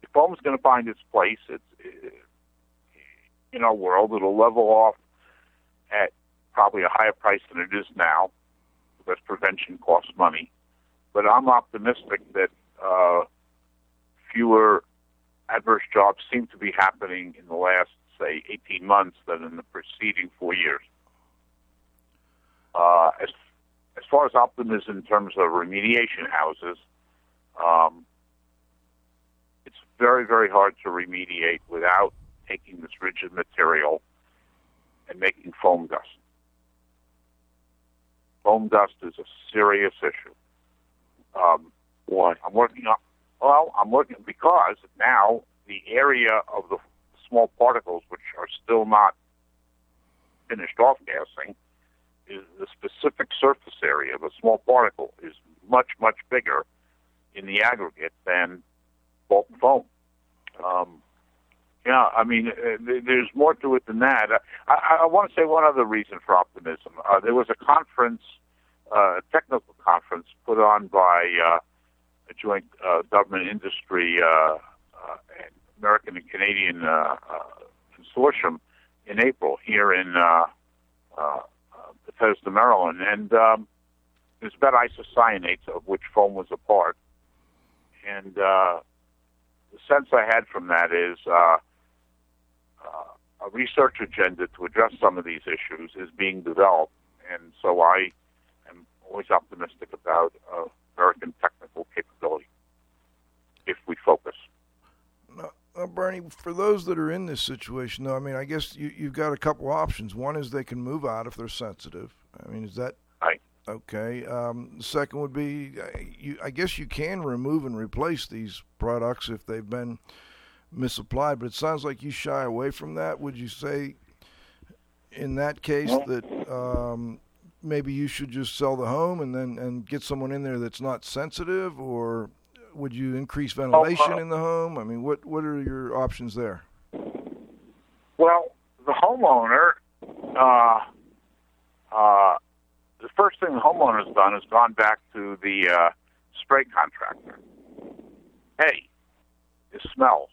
the foam's going to find its place. It's in our world. It'll level off at probably a higher price than it is now because prevention costs money. But I'm optimistic that fewer adverse jobs seem to be happening in the last, say, 18 months than in the preceding 4 years. As far as optimism in terms of remediation houses, it's very, very hard to remediate without taking this rigid material and making foam dust. Foam dust is a serious issue. Why? I'm working because now the area of the small particles, which are still not finished off-gassing, is the specific surface area of a small particle is much, much bigger in the aggregate than bulk foam. Yeah, I mean, there's more to it than that. I want to say one other reason for optimism. There was a conference, a technical conference, put on by a joint government industry and American and Canadian consortium in April here in Bethesda, Maryland. And It was about isocyanates, of which foam was a part. And the sense I had from that is a research agenda to address some of these issues is being developed. And so I am always optimistic about American technical capability if we focus. Bernie, for those that are in this situation, though, I mean, I guess you've got a couple options. One is they can move out if they're sensitive. I mean, is that right? Okay. The second would be, I guess you can remove and replace these products if they've been misapplied, but it sounds like you shy away from that. Would you say in that case that maybe you should just sell the home and get someone in there that's not sensitive, or would you increase ventilation in the home? I mean, what are your options there? Well, the homeowner, the first thing the homeowner's done is gone back to the spray contractor. Hey, it smells.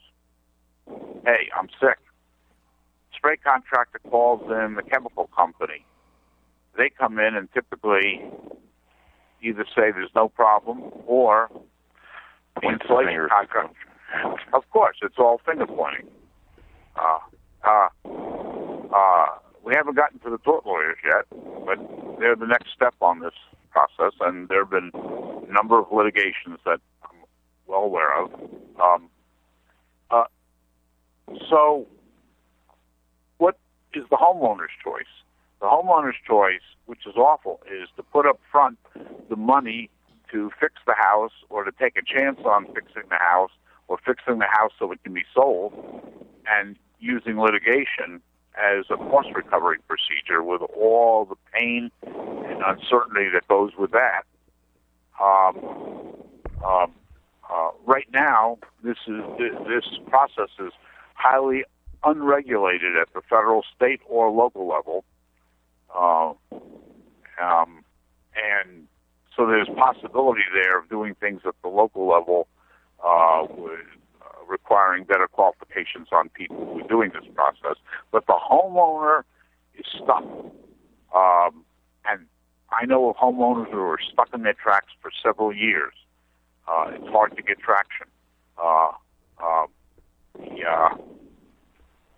Hey, I'm sick. Spray contractor calls in the chemical company. They come in and typically either say there's no problem or insulation contract. Of course, it's all finger pointing. We haven't gotten to the tort lawyers yet, but they're the next step on this process, and there have been a number of litigations that I'm well aware of. So what is the homeowner's choice? The homeowner's choice, which is awful, is to put up front the money to fix the house, or to take a chance on fixing the house, or fixing the house so it can be sold, and using litigation as a cost recovery procedure with all the pain and uncertainty that goes with that. Right now, this process is highly unregulated at the federal, state, or local level, and so there's possibility there of doing things at the local level, requiring better qualifications on people who are doing this process. But the homeowner is stuck. And I know of homeowners who are stuck in their tracks for several years. It's hard to get traction.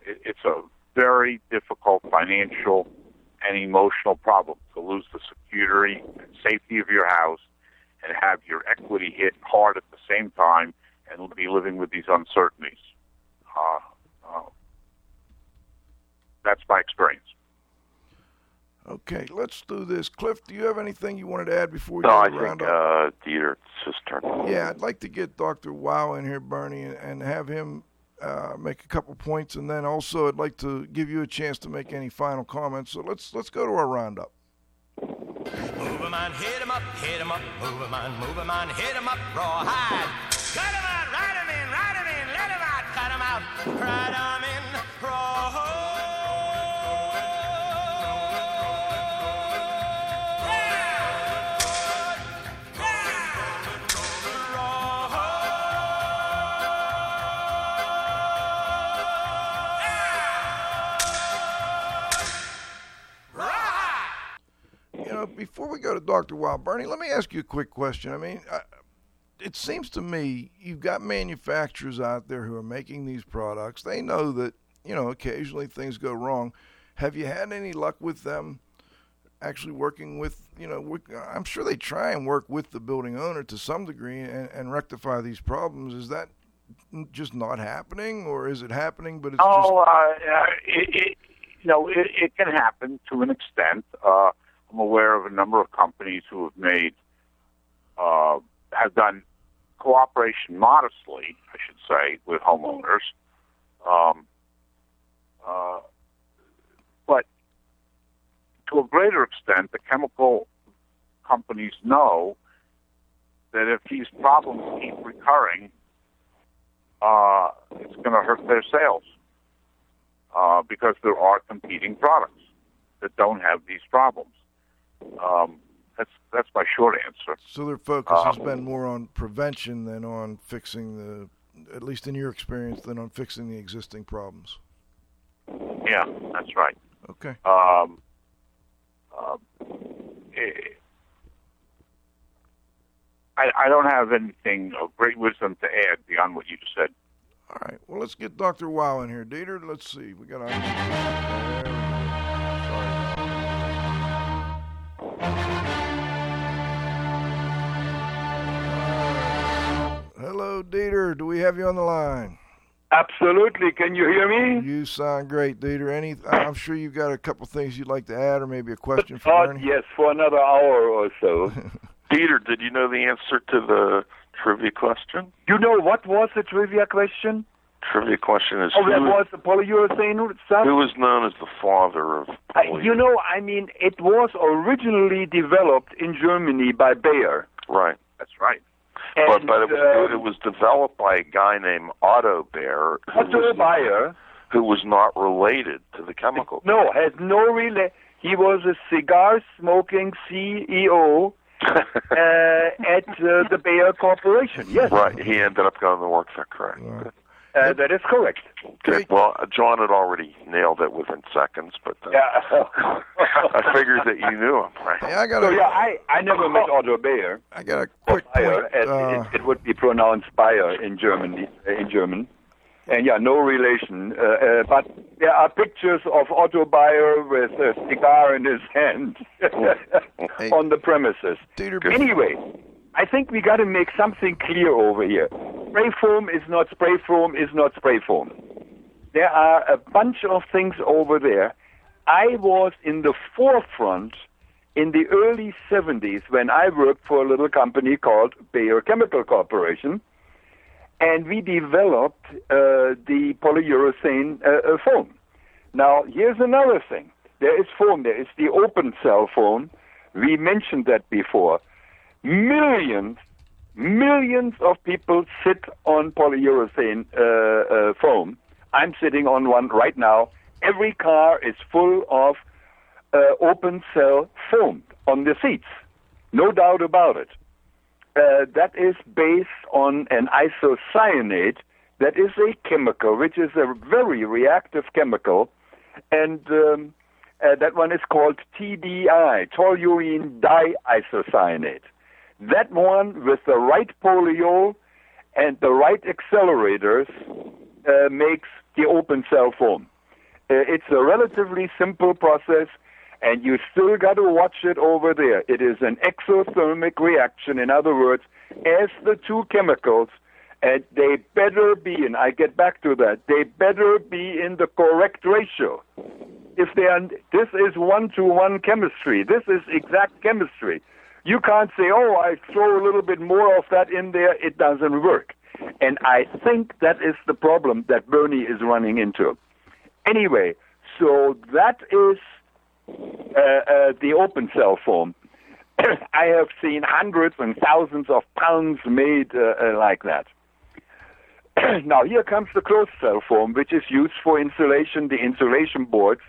It's a very difficult financial an emotional problem to lose the security and safety of your house and have your equity hit hard at the same time and be living with these uncertainties. That's my experience. Okay, let's do this. Cliff, do you have anything you wanted to add before you round up? No, I think Dietrich's his turn. Yeah, I'd like to get Dr. Weil in here, Bernie, and have him make a couple points, and then also I'd like to give you a chance to make any final comments. So let's go to our roundup. Move 'em on, hit 'em up, move 'em on, hit 'em up, rawhide. Cut 'em out, ride 'em in, let 'em out, cut 'em out, ride 'em in, Before we go to Dr. Weil, Bernie, let me ask you a quick question. I mean, it seems to me you've got manufacturers out there who are making these products. They know that, you know, occasionally things go wrong. Have you had any luck with them actually working with, you know, I'm sure they try and work with the building owner to some degree and rectify these problems. Is that just not happening, or is it happening but it's it can happen to an extent. I'm aware of a number of companies who have done cooperation modestly, I should say, with homeowners. But to a greater extent, the chemical companies know that if these problems keep recurring, it's going to hurt their sales because there are competing products that don't have these problems. That's my short answer. So their focus has been more on prevention than on fixing at least in your experience, than on fixing the existing problems. Yeah, that's right. Okay. I don't have anything of great wisdom to add beyond what you just said. All right. Well, let's get Dr. Weil in here, Dieter. Let's see. We got Hello, Dieter. Do we have you on the line? Absolutely. Can you hear me? You sound great, Dieter. I'm sure you've got a couple things you'd like to add, or maybe a question for Bernie. Yes, for another hour or so. Dieter, did you know the answer to the trivia question? You know what was the trivia question? Trivia question is... Oh, that was the polyurethane stuff? Who was known as the father of polyurethane? You know, I mean, it was originally developed in Germany by Bayer. Right. That's right. And, but it was developed by a guy named Otto Bayer. Otto Bayer. Who was not related to the chemical. No, has no relation. He was a cigar-smoking CEO at the Bayer Corporation, yes. Right, he ended up going to work for, correct. Right. That is correct. Good. Well, John had already nailed it within seconds, but I figured that you knew him, right? Hey, I never met Otto Bayer. I got a quick point. It would be pronounced Bayer in Germany, in German. And, yeah, no relation. But there are pictures of Otto Bayer with a cigar in his hand on the premises. Anyway, I think we got to make something clear over here. Spray foam is not spray foam is not spray foam. There are a bunch of things over there. I was in the forefront in the early 70s when I worked for a little company called Bayer Chemical Corporation. And we developed the polyurethane foam. Now, here's another thing. There is foam. There is the open cell foam. We mentioned that before. Millions of people sit on polyurethane foam. I'm sitting on one right now. Every car is full of open cell foam on the seats. No doubt about it. That is based on an isocyanate that is a chemical, which is a very reactive chemical, and that one is called TDI, toluene diisocyanate. That one, with the right polyol and the right accelerators, makes the open cell foam. It's a relatively simple process. And you still got to watch it over there. It is an exothermic reaction. In other words, as the two chemicals, and they better be, and I get back to that, they better be in the correct ratio. If they are, this is one-to-one chemistry. This is exact chemistry. You can't say, oh, I throw a little bit more of that in there. It doesn't work. And I think that is the problem that Bernie is running into. Anyway, so that is... the open cell foam. I have seen hundreds and thousands of pounds made like that. Now here comes the closed cell foam, which is used for insulation, the insulation boards,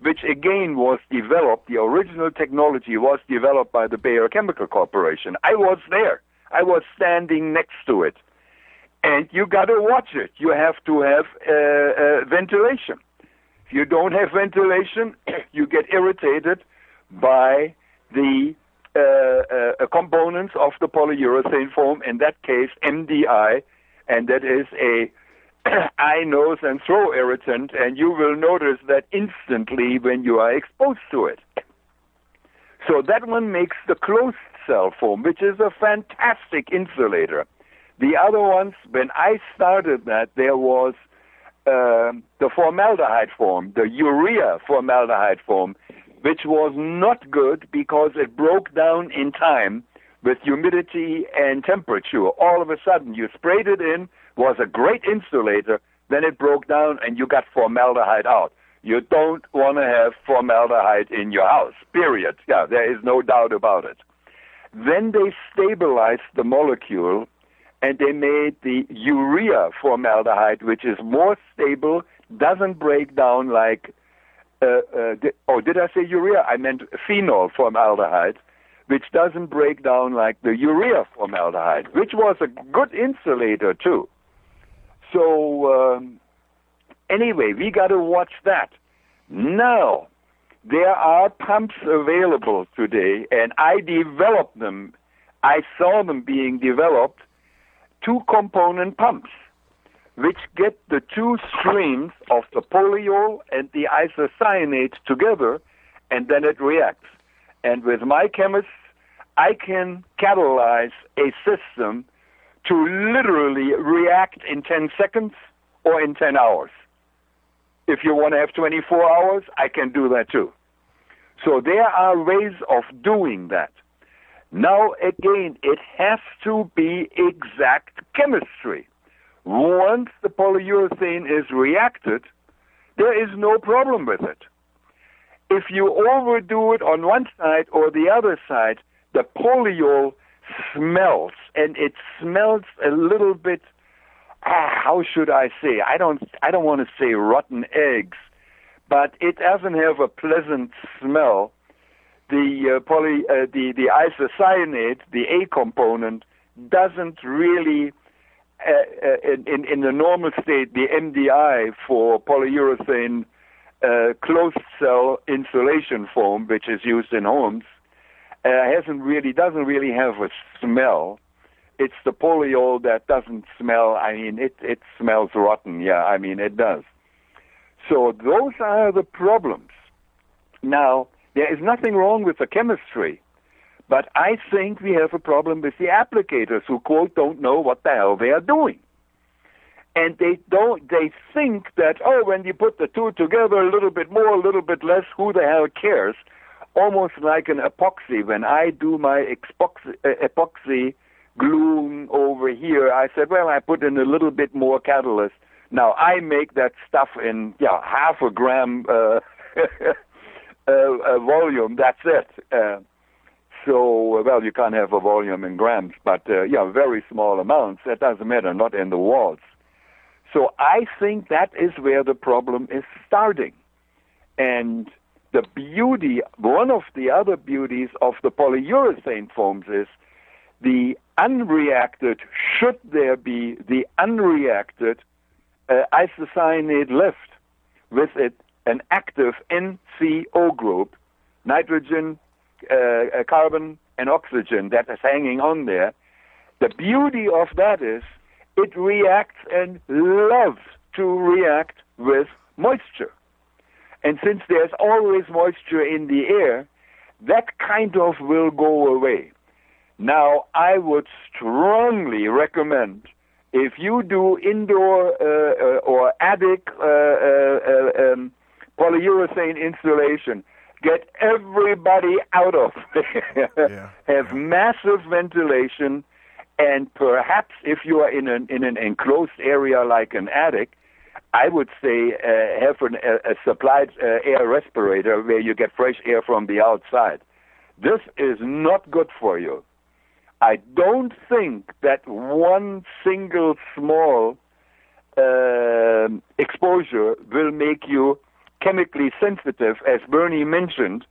which again was developed, the original technology was developed by the Bayer Chemical Corporation. I was there. I was standing next to it. And you got to watch it. You have to have ventilation. You don't have ventilation, you get irritated by the components of the polyurethane foam, in that case MDI, and that is a eye, nose, and throat irritant, and you will notice that instantly when you are exposed to it. So that one makes the closed cell foam, which is a fantastic insulator. The other ones, when I started that, there was the formaldehyde foam, the urea formaldehyde foam, which was not good because it broke down in time with humidity and temperature. All of a sudden, you sprayed it in, was a great insulator, then it broke down and you got formaldehyde out. You don't want to have formaldehyde in your house, period. Yeah, there is no doubt about it. Then they stabilized the molecule and they made the urea formaldehyde, which is more stable, doesn't break down like, did I say urea? I meant phenol formaldehyde, which doesn't break down like the urea formaldehyde, which was a good insulator too. So anyway, we got to watch that. Now, there are pumps available today, and I developed them I saw them being developed, two-component pumps, which get the two streams of the polyol and the isocyanate together, and then it reacts. And with my chemists, I can catalyze a system to literally react in 10 seconds or in 10 hours. If you want to have 24 hours, I can do that too. So there are ways of doing that. Now, again, it has to be exact chemistry. Once the polyurethane is reacted, there is no problem with it. If you overdo it on one side or the other side, the polyol smells, and it smells a little bit, how should I say? I don't want to say rotten eggs, but it doesn't have a pleasant smell. The isocyanate, the A component, doesn't really, in the normal state, the MDI for polyurethane closed cell insulation foam, which is used in homes, doesn't really have a smell. It's the polyol that doesn't smell. I mean, it smells rotten. Yeah, I mean, it does. So those are the problems. Now, there is nothing wrong with the chemistry, but I think we have a problem with the applicators who, quote, don't know what the hell they are doing. And they think that, when you put the two together, a little bit more, a little bit less, who the hell cares? Almost like an epoxy. When I do my epoxy glue over here, I said, I put in a little bit more catalyst. Now, I make that stuff in half a gram volume. That's it. So, you can't have a volume in grams, but, very small amounts. That doesn't matter, not in the walls. So I think that is where the problem is starting. And the beauty, one of the other beauties of the polyurethane foams is the unreacted, should there be the unreacted isocyanate left with it, an active NCO group, nitrogen, carbon, and oxygen that is hanging on there. The beauty of that is it reacts and loves to react with moisture. And since there's always moisture in the air, that kind of will go away. Now, I would strongly recommend, if you do indoor or attic polyurethane installation, get everybody out of there. Have massive ventilation, and perhaps if you are in an enclosed area like an attic, I would say have a supplied air respirator where you get fresh air from the outside. This is not good for you. I don't think that one single small exposure will make you chemically sensitive, as Bernie mentioned.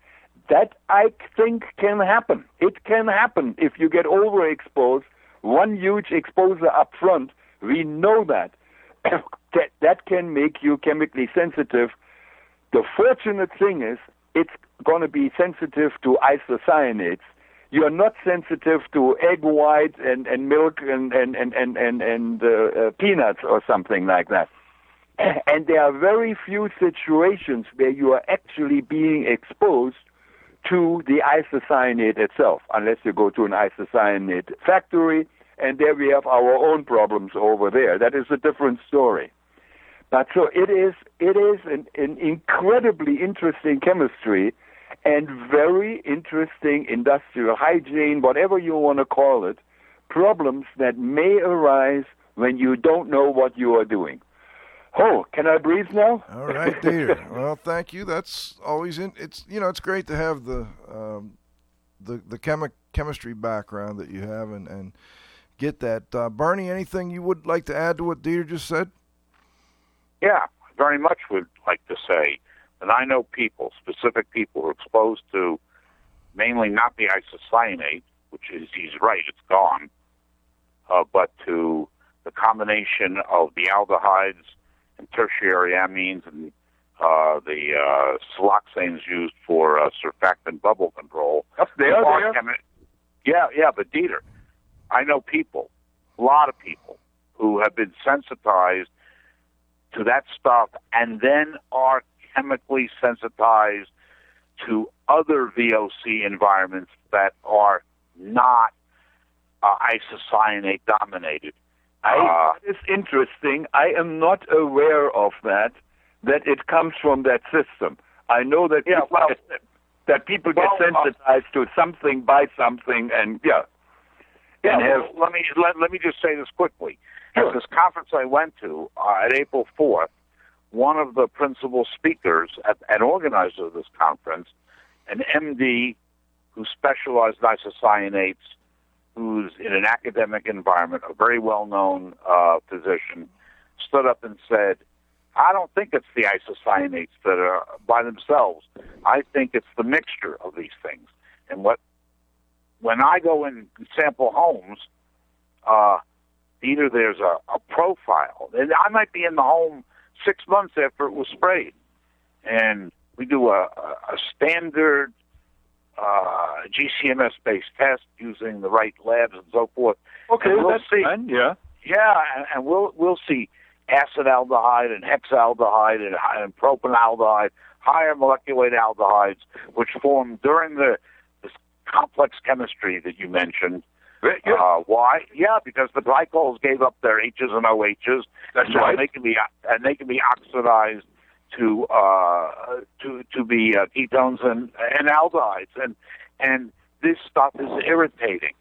That, I think, can happen. It can happen if you get overexposed. One huge exposure up front, we know that. That can make you chemically sensitive. The fortunate thing is it's going to be sensitive to isocyanates. You're not sensitive to egg white and milk and peanuts or something like that. And there are very few situations where you are actually being exposed to the isocyanate itself, unless you go to an isocyanate factory, and there we have our own problems over there. That is a different story. But so it is an incredibly interesting chemistry and very interesting industrial hygiene, whatever you want to call it, problems that may arise when you don't know what you are doing. Oh, can I breathe now? All right, dear. Well, thank you. That's always it's great to have the chemistry background that you have and get that. Bernie, anything you would like to add to what Dieter just said? Yeah, very much would like to say that I know people, specific people, who are exposed to mainly not the isocyanate, which is, he's right, it's gone, but to the combination of the aldehydes and tertiary amines and the siloxanes used for surfactant bubble control. Yep, they are. Yeah, but Dieter, I know people, a lot of people, who have been sensitized to that stuff and then are chemically sensitized to other VOC environments that are not isocyanate dominated. It's interesting. I am not aware of that it comes from that system. I know that people get sensitized to something by something, and let me just say this quickly. Sure. At this conference I went to on April 4th, one of the principal speakers and organizer of this conference, an MD who specialized in isocyanates, who's in an academic environment, a very well-known physician, stood up and said, I don't think it's the isocyanates that are by themselves. I think it's the mixture of these things. And when I go and sample homes, either there's a profile, and I might be in the home 6 months after it was sprayed, and we do a standard GCMS-based test using the right labs and so forth. Okay, that's fine, yeah. Yeah, and we'll see acetaldehyde and hexaldehyde and propanaldehyde, higher molecular weight aldehydes, which form during this complex chemistry that you mentioned. Yeah. Why? Yeah, because the glycols gave up their H's and OH's. That's right. They can be oxidized to be ketones and aldehydes, and this stuff is irritating.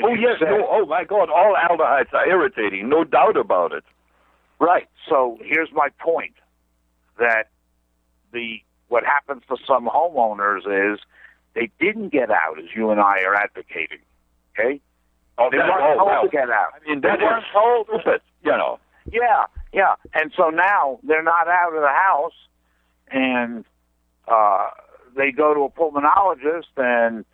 Oh my God! All aldehydes are irritating, no doubt about it. Right. So here's my point: that what happens to some homeowners is they didn't get out, as you and I are advocating. Okay. They weren't told to get out. I mean, they weren't told, you know. Yeah. And so now they're not out of the house, and they go to a pulmonologist, and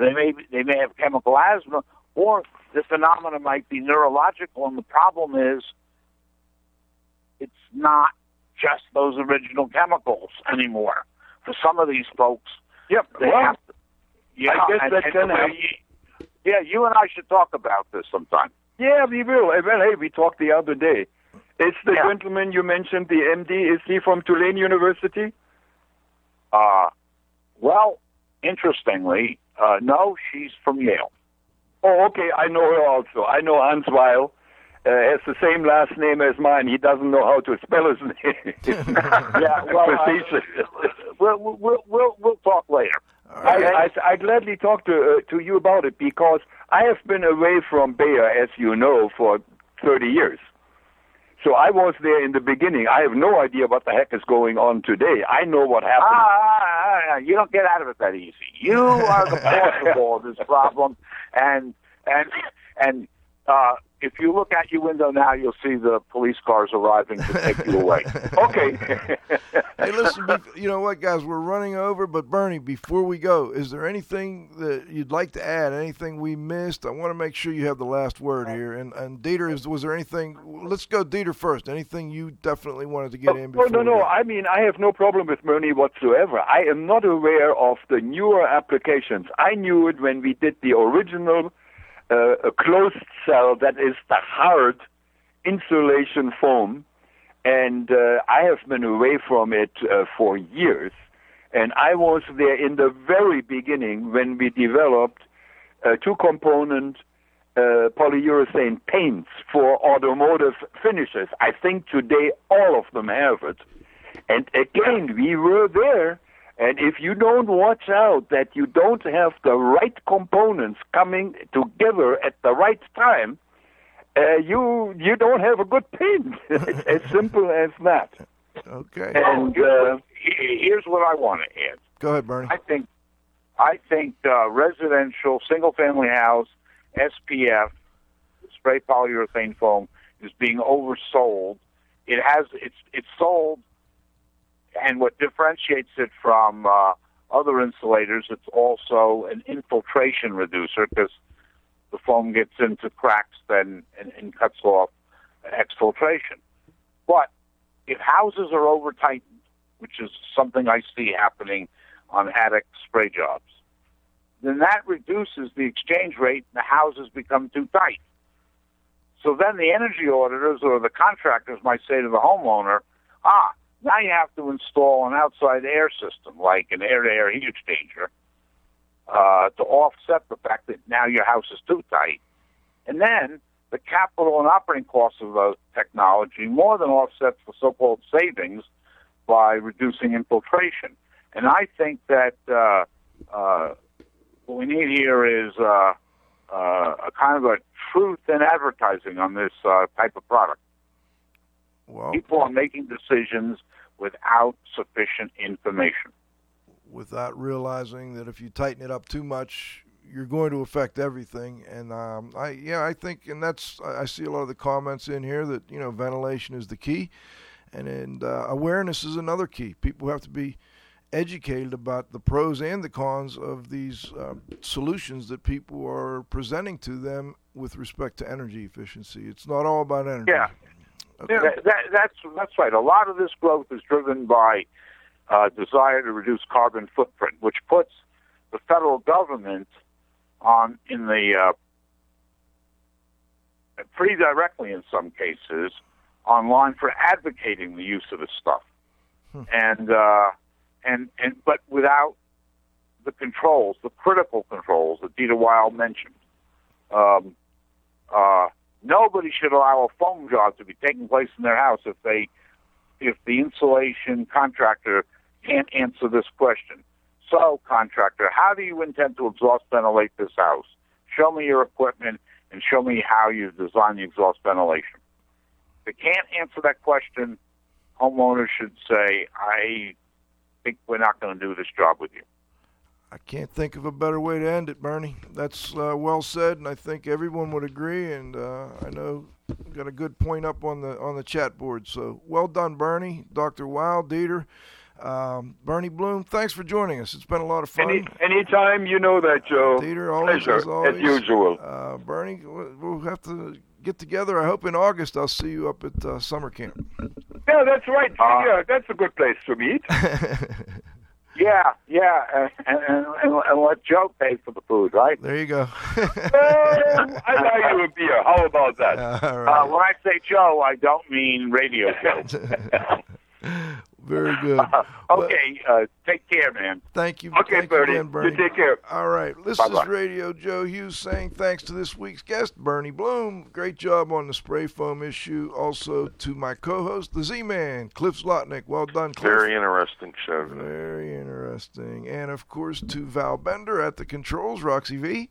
they may have chemical asthma, or the phenomena might be neurological, and the problem is it's not just those original chemicals anymore. For some of these folks, I guess that can happen. Yeah, you and I should talk about this sometime. Yeah, we will. Well, hey, we talked the other day. It's the gentleman you mentioned, the MD. Is he from Tulane University? Well, interestingly, no, she's from Yale. Oh, okay. I know her also. I know Hans Weil. Has the same last name as mine. He doesn't know how to spell his name. We'll talk later. Okay. I gladly talk to you about it because I have been away from Bayer, as you know, for 30 years. So I was there in the beginning. I have no idea what the heck is going on today. I know what happened. You don't get out of it that easy. You are the cause of all this problem. And if you look out your window now, you'll see the police cars arriving to take you away. Okay. Hey, listen, you know what, guys? We're running over, but Bernie, before we go, is there anything that you'd like to add, anything we missed? I want to make sure you have the last word here. And Dieter, was there anything? Let's go Dieter first. Anything you definitely wanted to get in before? No. I mean, I have no problem with Bernie whatsoever. I am not aware of the newer applications. I knew it when we did the original a closed cell, that is the hard insulation foam, and I have been away from it for years, and I was there in the very beginning when we developed two-component polyurethane paints for automotive finishes. I think today all of them have it, and again, we were there. And if you don't watch out that you don't have the right components coming together at the right time, you don't have a good paint. It's as simple as that. Okay. And here's what I want to add. Go ahead, Bernie. I think residential single-family house SPF spray polyurethane foam is being oversold. It's sold. And what differentiates it from other insulators, it's also an infiltration reducer because the foam gets into cracks then and cuts off exfiltration. But if houses are over-tightened, which is something I see happening on attic spray jobs, then that reduces the exchange rate and the houses become too tight. So then the energy auditors or the contractors might say to the homeowner, now you have to install an outside air system, like an air-to-air heat exchanger, to offset the fact that now your house is too tight. And then the capital and operating costs of the technology more than offsets the so-called savings by reducing infiltration. And I think that what we need here is a kind of a truth in advertising on this type of product. Well, people are making decisions without sufficient information. Without realizing that if you tighten it up too much, you're going to affect everything. And I think, and that's, I see a lot of the comments in here that, you know, ventilation is the key. And awareness is another key. People have to be educated about the pros and the cons of these solutions that people are presenting to them with respect to energy efficiency. It's not all about energy. Yeah, okay. That's right. A lot of this growth is driven by desire to reduce carbon footprint, which puts the federal government pretty directly in some cases online for advocating the use of this stuff. But without the controls, the critical controls that Dieter Weil mentioned. Nobody should allow a foam job to be taking place in their house if the insulation contractor can't answer this question. So, contractor, how do you intend to exhaust ventilate this house? Show me your equipment and show me how you design the exhaust ventilation. If they can't answer that question, homeowners should say, I think we're not going to do this job with you. I can't think of a better way to end it, Bernie. That's well said, and I think everyone would agree. And I know we've got a good point up on the chat board. So well done, Bernie, Dr. Weil, Dieter, Bernie Bloom. Thanks for joining us. It's been a lot of fun. Anytime, you know that, Joe. Dieter, always, pleasure, as always. As usual. Bernie, we'll have to get together. I hope in August I'll see you up at summer camp. Yeah, that's right. Yeah, that's a good place to meet. Yeah, and let Joe pay for the food, right? There you go. I like you a beer. How about that? Right. When I say Joe, I don't mean Radio Joe. Very good. Okay, take care, man. Thank you. Okay, thank Bernie. Bernie. You take care. All right. This is Radio Joe Hughes saying thanks to this week's guest, Bernie Bloom. Great job on the spray foam issue. Also to my co-host, the Z-Man, Cliff Slotnick. Well done, Cliff. Very interesting show. Very interesting. And, of course, to Val Bender at the controls, Roxy V.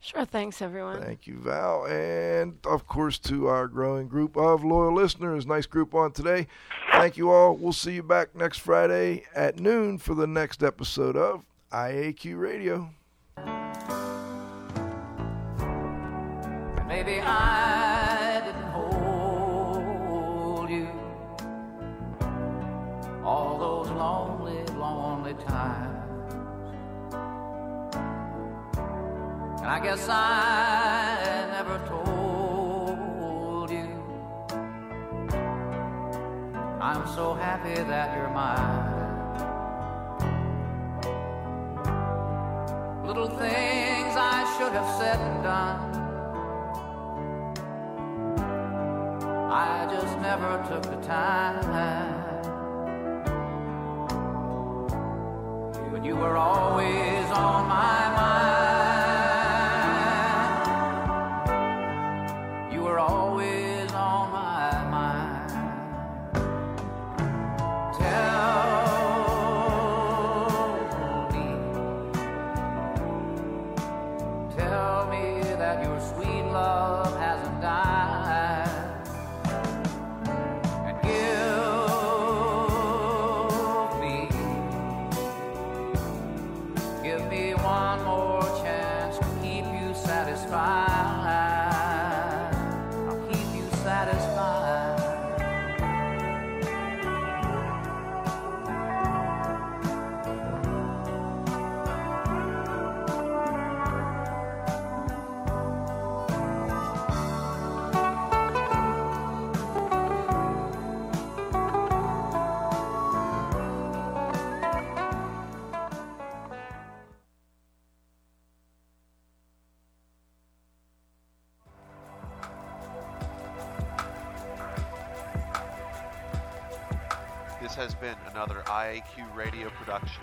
Sure, thanks, everyone. Thank you, Val. And, of course, to our growing group of loyal listeners. Nice group on today. Thank you all. We'll see you back next Friday at noon for the next episode of IAQ Radio. Maybe I didn't hold you all those lonely, lonely times. And I guess I never told you I'm so happy that you're mine. Little things I should have said and done, I just never took the time. But you were always on my mind. This has been another IAQ Radio production.